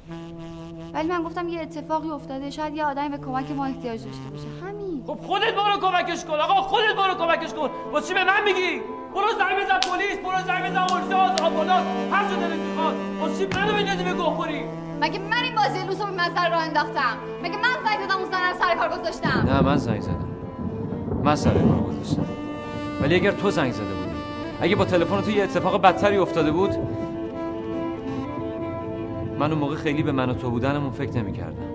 ولی من گفتم یه اتفاقی افتاده شاید یه آدمی به کمک ما احتیاج داشته باشه. همین. خب خودت برو کمکش کن. آقا خودت برو کمکش کن. واسه چی به من میگی؟ برو زنگ بزن پلیس، برو زنگ بزن اورژانس، آمبولانس، هر چه دلت میخواد. واسه منو بندازی به گوخوری. مگه من این بازی لوسو به منظر راه انداختم؟ مگه من زنگ زدم اون زن رو سر کار گذاشتم؟ نه من زنگ زدم. من سر کار گذاشتم. ولی اگر تو زنگ زده بودی، اگه با تلفن تو یه اتفاق بدتری افتاده بود، من اون موقع خیلی به من و تو بودنمون فکر نمی‌کردم.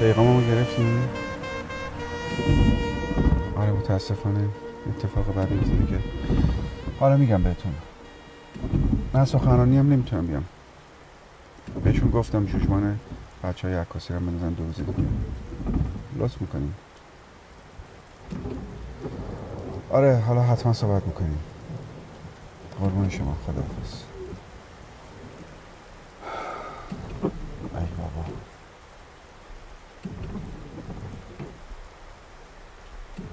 پیغاممو گرفتین؟ آره متاسفانه اتفاق بعد این زنی که آره میگم بهتون من سخنرانی هم نمیتونم بیام بهشون گفتم جوجمان بچه های عکاسی رو بندازن دو روزی دیگه لطف میکنیم آره حالا حتما صحبت میکنیم قربون شما خداحافظ ای بابا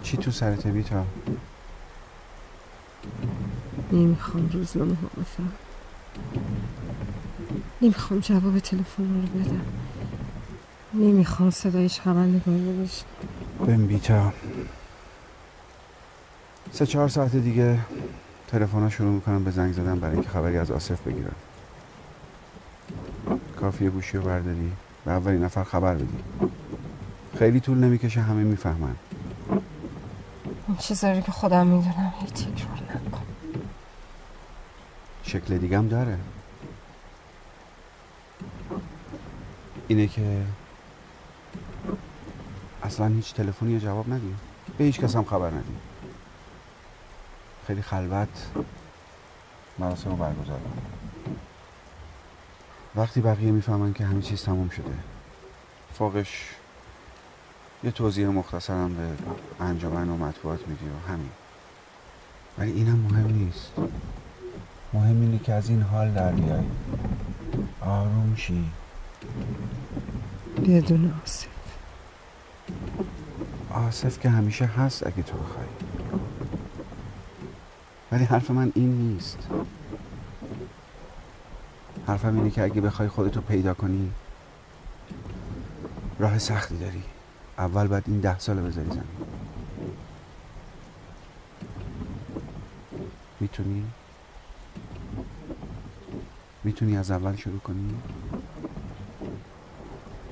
چی تو سرت بیتا؟ نمیخوام روزنامه ها بفهم نمیخوام جواب تلفن رو بدم نمیخوام صدایش خبرنگار بشه ببین بیتا سه چهار ساعت دیگه تلفن ها شروع میکنم به زنگ زدن برای اینکه خبری از آصف بگیرم کافیه گوشی رو برداری به اولین نفر خبر بدی خیلی طول نمیکشه همه میفهمن این چیزایی که خودم میدونم هیچ تکرار نکن شکل دیگه هم داره اینه که اصلا هیچ تلفنی جواب ندی به هیچ کس هم خبر ندی خیلی خلوت مراسم رو برگزار کن وقتی بقیه میفهمن که همه چیز تموم شده فوقش یه توضیح مختصرم به انجمن و مطبوعات میدی و همین ولی اینم مهم نیست مهم اینه که از این حال در بیای آروم شی یه دونه آصف. آصف که همیشه هست اگه تو بخوای. ولی حرف من این نیست. حرفم اینه که اگه بخوای خودتو پیدا کنی راه سختی داری. اول باید این ده سال بذاری زمین. میتونی؟ میتونی از اول شروع کنی؟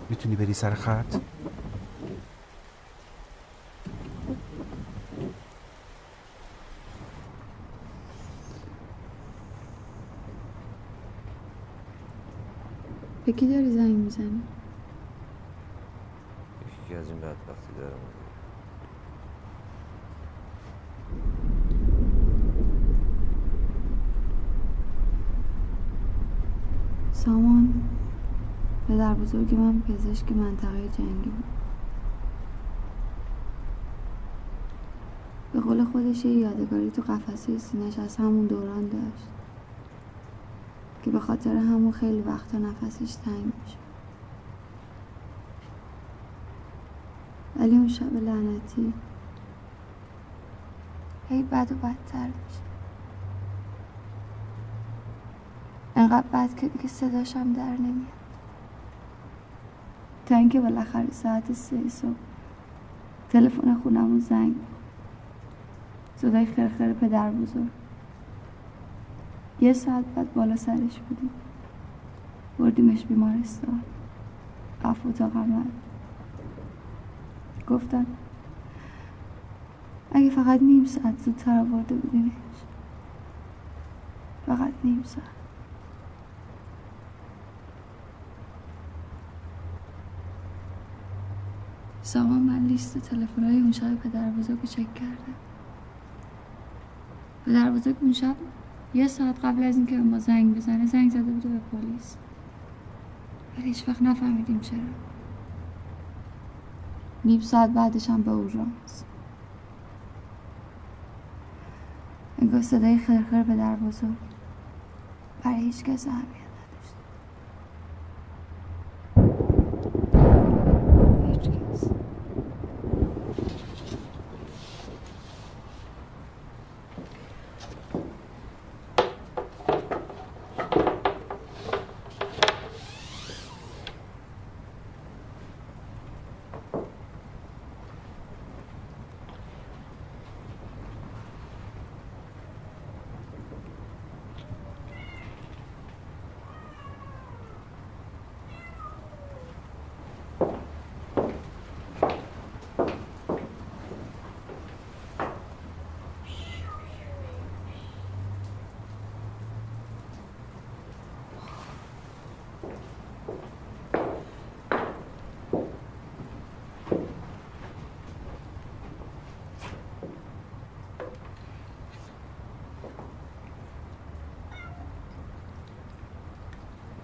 میتونی بری سر خط؟ به کی داری زنگ میزنی؟ یکی از این بدبختی دارم. سامان پدر بزرگ من پزشک منطقه جنگی بود. به قول خودش یه یادگاری تو قفسه سینه‌ش از همون دوران داشت که به خاطر همون خیلی وقتا نفسش تنگ میشه. ولی اون شب لعنتی هی بد و بدتر میشه. انقدر بد که دیگه صداشم در نمیاد. تا اینکه بالاخره ساعت سه صبح تلفن خونمون زنگ صدای خرخر پدر بزرگ. یه ساعت بعد بالا سرش بودیم، بردیمش بیمارستان. رفت اتاق عمل. گفتن اگه فقط نیم ساعت زودتر آورده بودینش، فقط نیم ساعت. سامان من لیست تلفن‌های اون شب پدر بزرگ رو چک کردم. پدر بزرگ اون شب یه ساعت قبل از اینکه ما زنگ بزنه زنگ زده بوده به پلیس. ولی هیچ وقت نفهمیدیم چرا. نیم ساعت بعدش هم به اورژانس. انگار صدای خرخر پدر بزرگ برای هیچ کس اهمیت نداشت.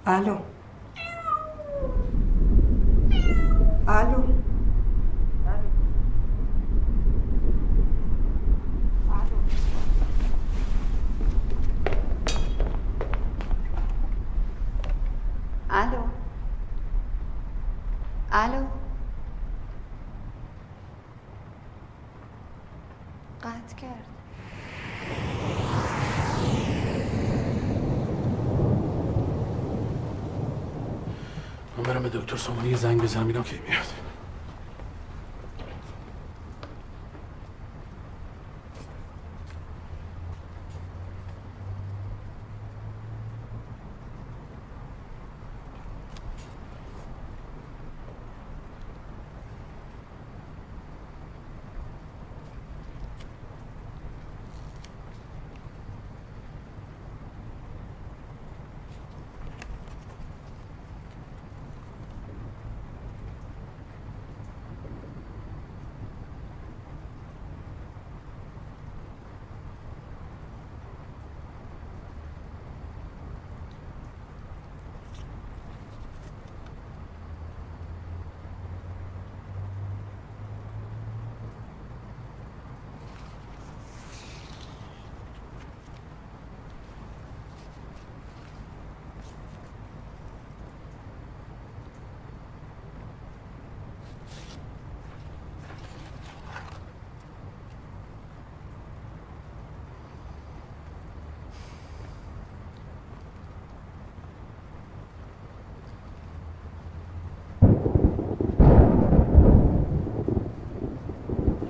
الو الو الو الو قطع کرد. برم به دکتر سامانی زنگ بزنم ببینم کی میاد.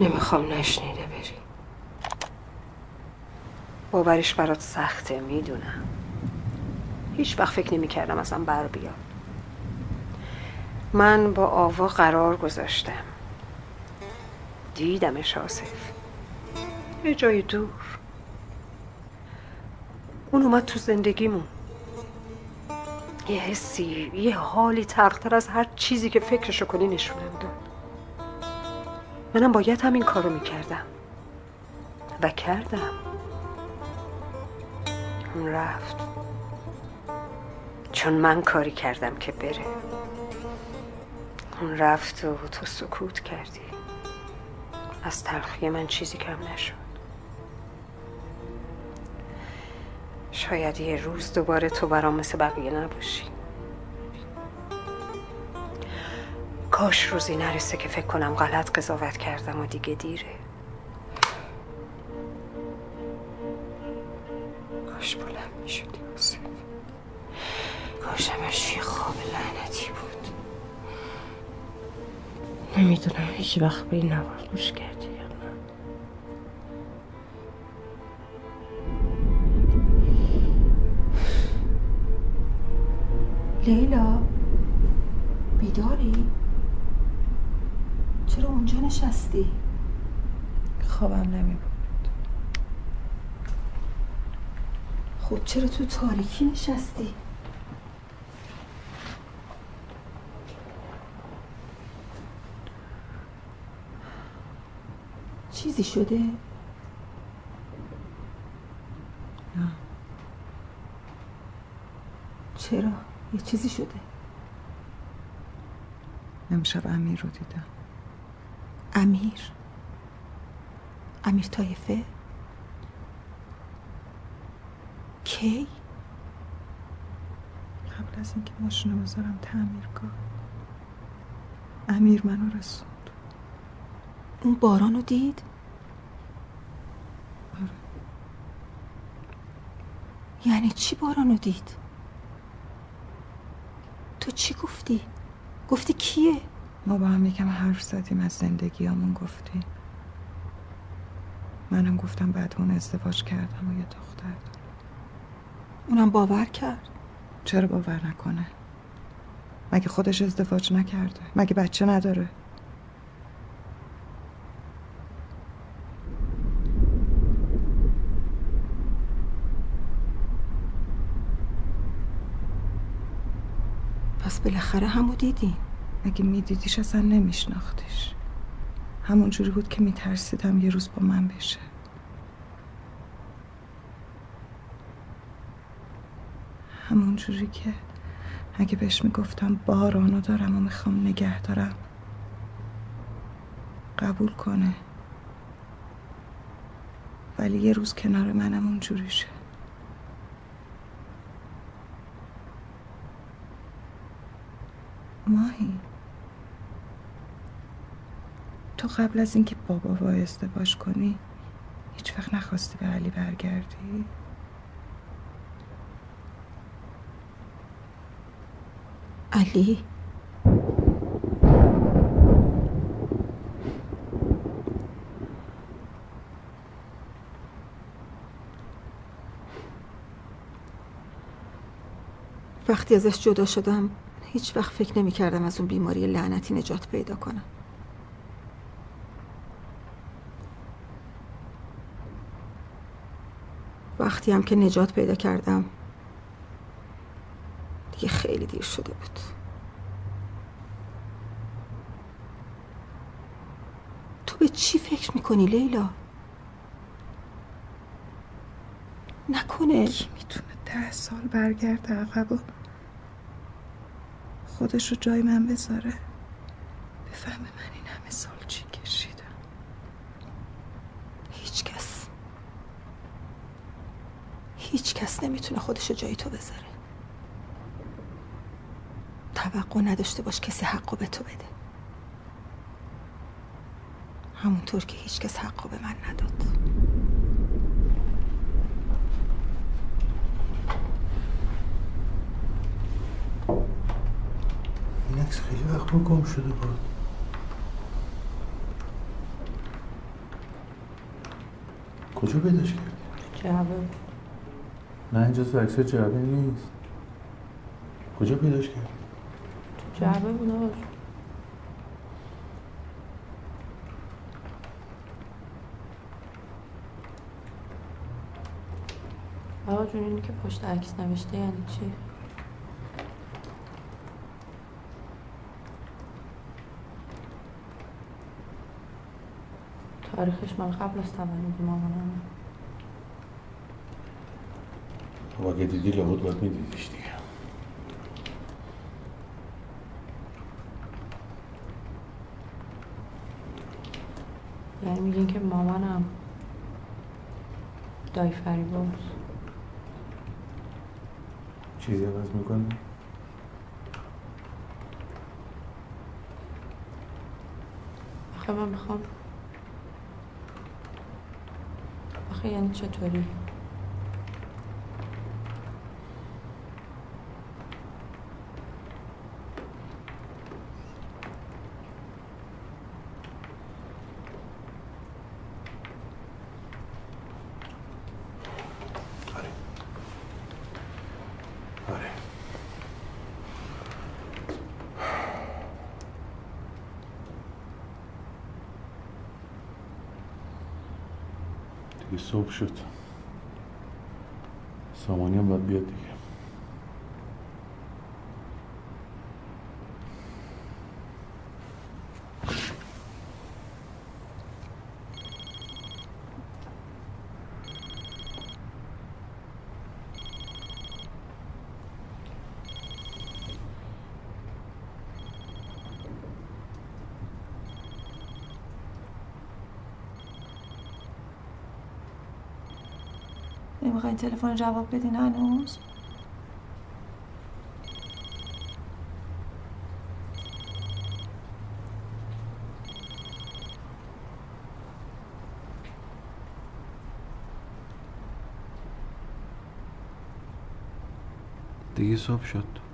نمیخوام نشنیده بری. باورش برات سخته، میدونم. هیچ وقت فکر نمی کردم اصلا بر بیاد. من با آوا قرار گذاشتم، دیدمش آصف، یه جای دور. اون اومد تو زندگیمون، یه حسی، یه حالی تلختر از هر چیزی که فکرشو کنی نشونم داد. منم باید همین کارو میکردم و کردم. اون رفت چون من کاری کردم که بره. اون رفت و تو سکوت کردی. از تلخی من چیزی کم نشد. شاید یه روز دوباره تو برام مثل بقیه نباشی. کاش روزی نرسه که فکر کنم غلط قضاوت کردم و دیگه دیره. کاش بلند می شدی آصف. کاش همش یه خواب لعنتی بود. نمیدونم هیچ وقت به این نوار گوش کردی یا نه. لیلا بیداری؟ چرا اونجا نشستی؟ خوابم نمیبود. خب چرا تو تاریکی نشستی؟ چیزی شده؟ نه. چرا؟ یه چیزی شده؟ امشب امیر رو دیدم. امیر؟ امیر طایفه؟ کی؟ قبل از اینکه ماشینو بذارم تعمیر کن امیر منو رسوند. اون بارانو دید؟ آره. یعنی چی بارانو دید؟ تو چی گفتی؟ گفتی کیه؟ ما با هم یکم حرف زدیم از زندگی همون گفتی. منم گفتم بعد اون ازدواج کردم و یه دختر دارم. اونم باور کرد؟ چرا باور نکنه؟ مگه خودش ازدواج نکرده؟ مگه بچه نداره؟ پس بالاخره همو دیدی؟ اگه میدیدیش اصلا نمیشناختیش. همون جوری بود که میترسیدم یه روز با من بشه. همون جوری که اگه بهش میگفتم بارانو دارم و میخوام نگه دارم قبول کنه، ولی یه روز کنار منم اون جوری شه. ماهی، تو قبل از اینکه بابا با ازدواج کنی هیچ وقت نخواستی به علی برگردی؟ علی؟ وقتی ازش جدا شدم هیچ وقت فکر نمی کردم از اون بیماری لعنتی نجات پیدا کنم. وقتی هم که نجات پیدا کردم دیگه خیلی دیر شده بود. تو به چی فکر میکنی لیلا؟ نکنه کی میتونه ده سال برگرده عقب و خودش رو جای من بذاره؟ بفهم من این همه سال چی کشیدم. هیچ کس هیچ کس نمیتونه خودش رو جای تو بذاره. توقع نداشته باش کسی حقو به تو بده، همونطور که هیچ کس حقو به من نداد. خیلی وقت رو گم شده بود. کجا پیداش کردی؟ جعبه. نه اینجا تو عکس‌ها جعبه نیست. کجا پیداش کردی؟ تو جعبه بود آقا. آقا جون اینی که پشت عکس نوشته یعنی چی؟ تاریخش من قبل از تولد مامانم. خب اگه دیدی لابد باید میدیدیش دیگه. یعنی میگین که مامانم دایی فریباز چیزی عوض میکنه؟ آخه من میخوام یعنی چطوری؟ آره آره دیگه صبح شد، سامانی هم باید بیاد دیگه. نمیخواین تلفن جواب بدین هنوز؟ دیگه صبح شد.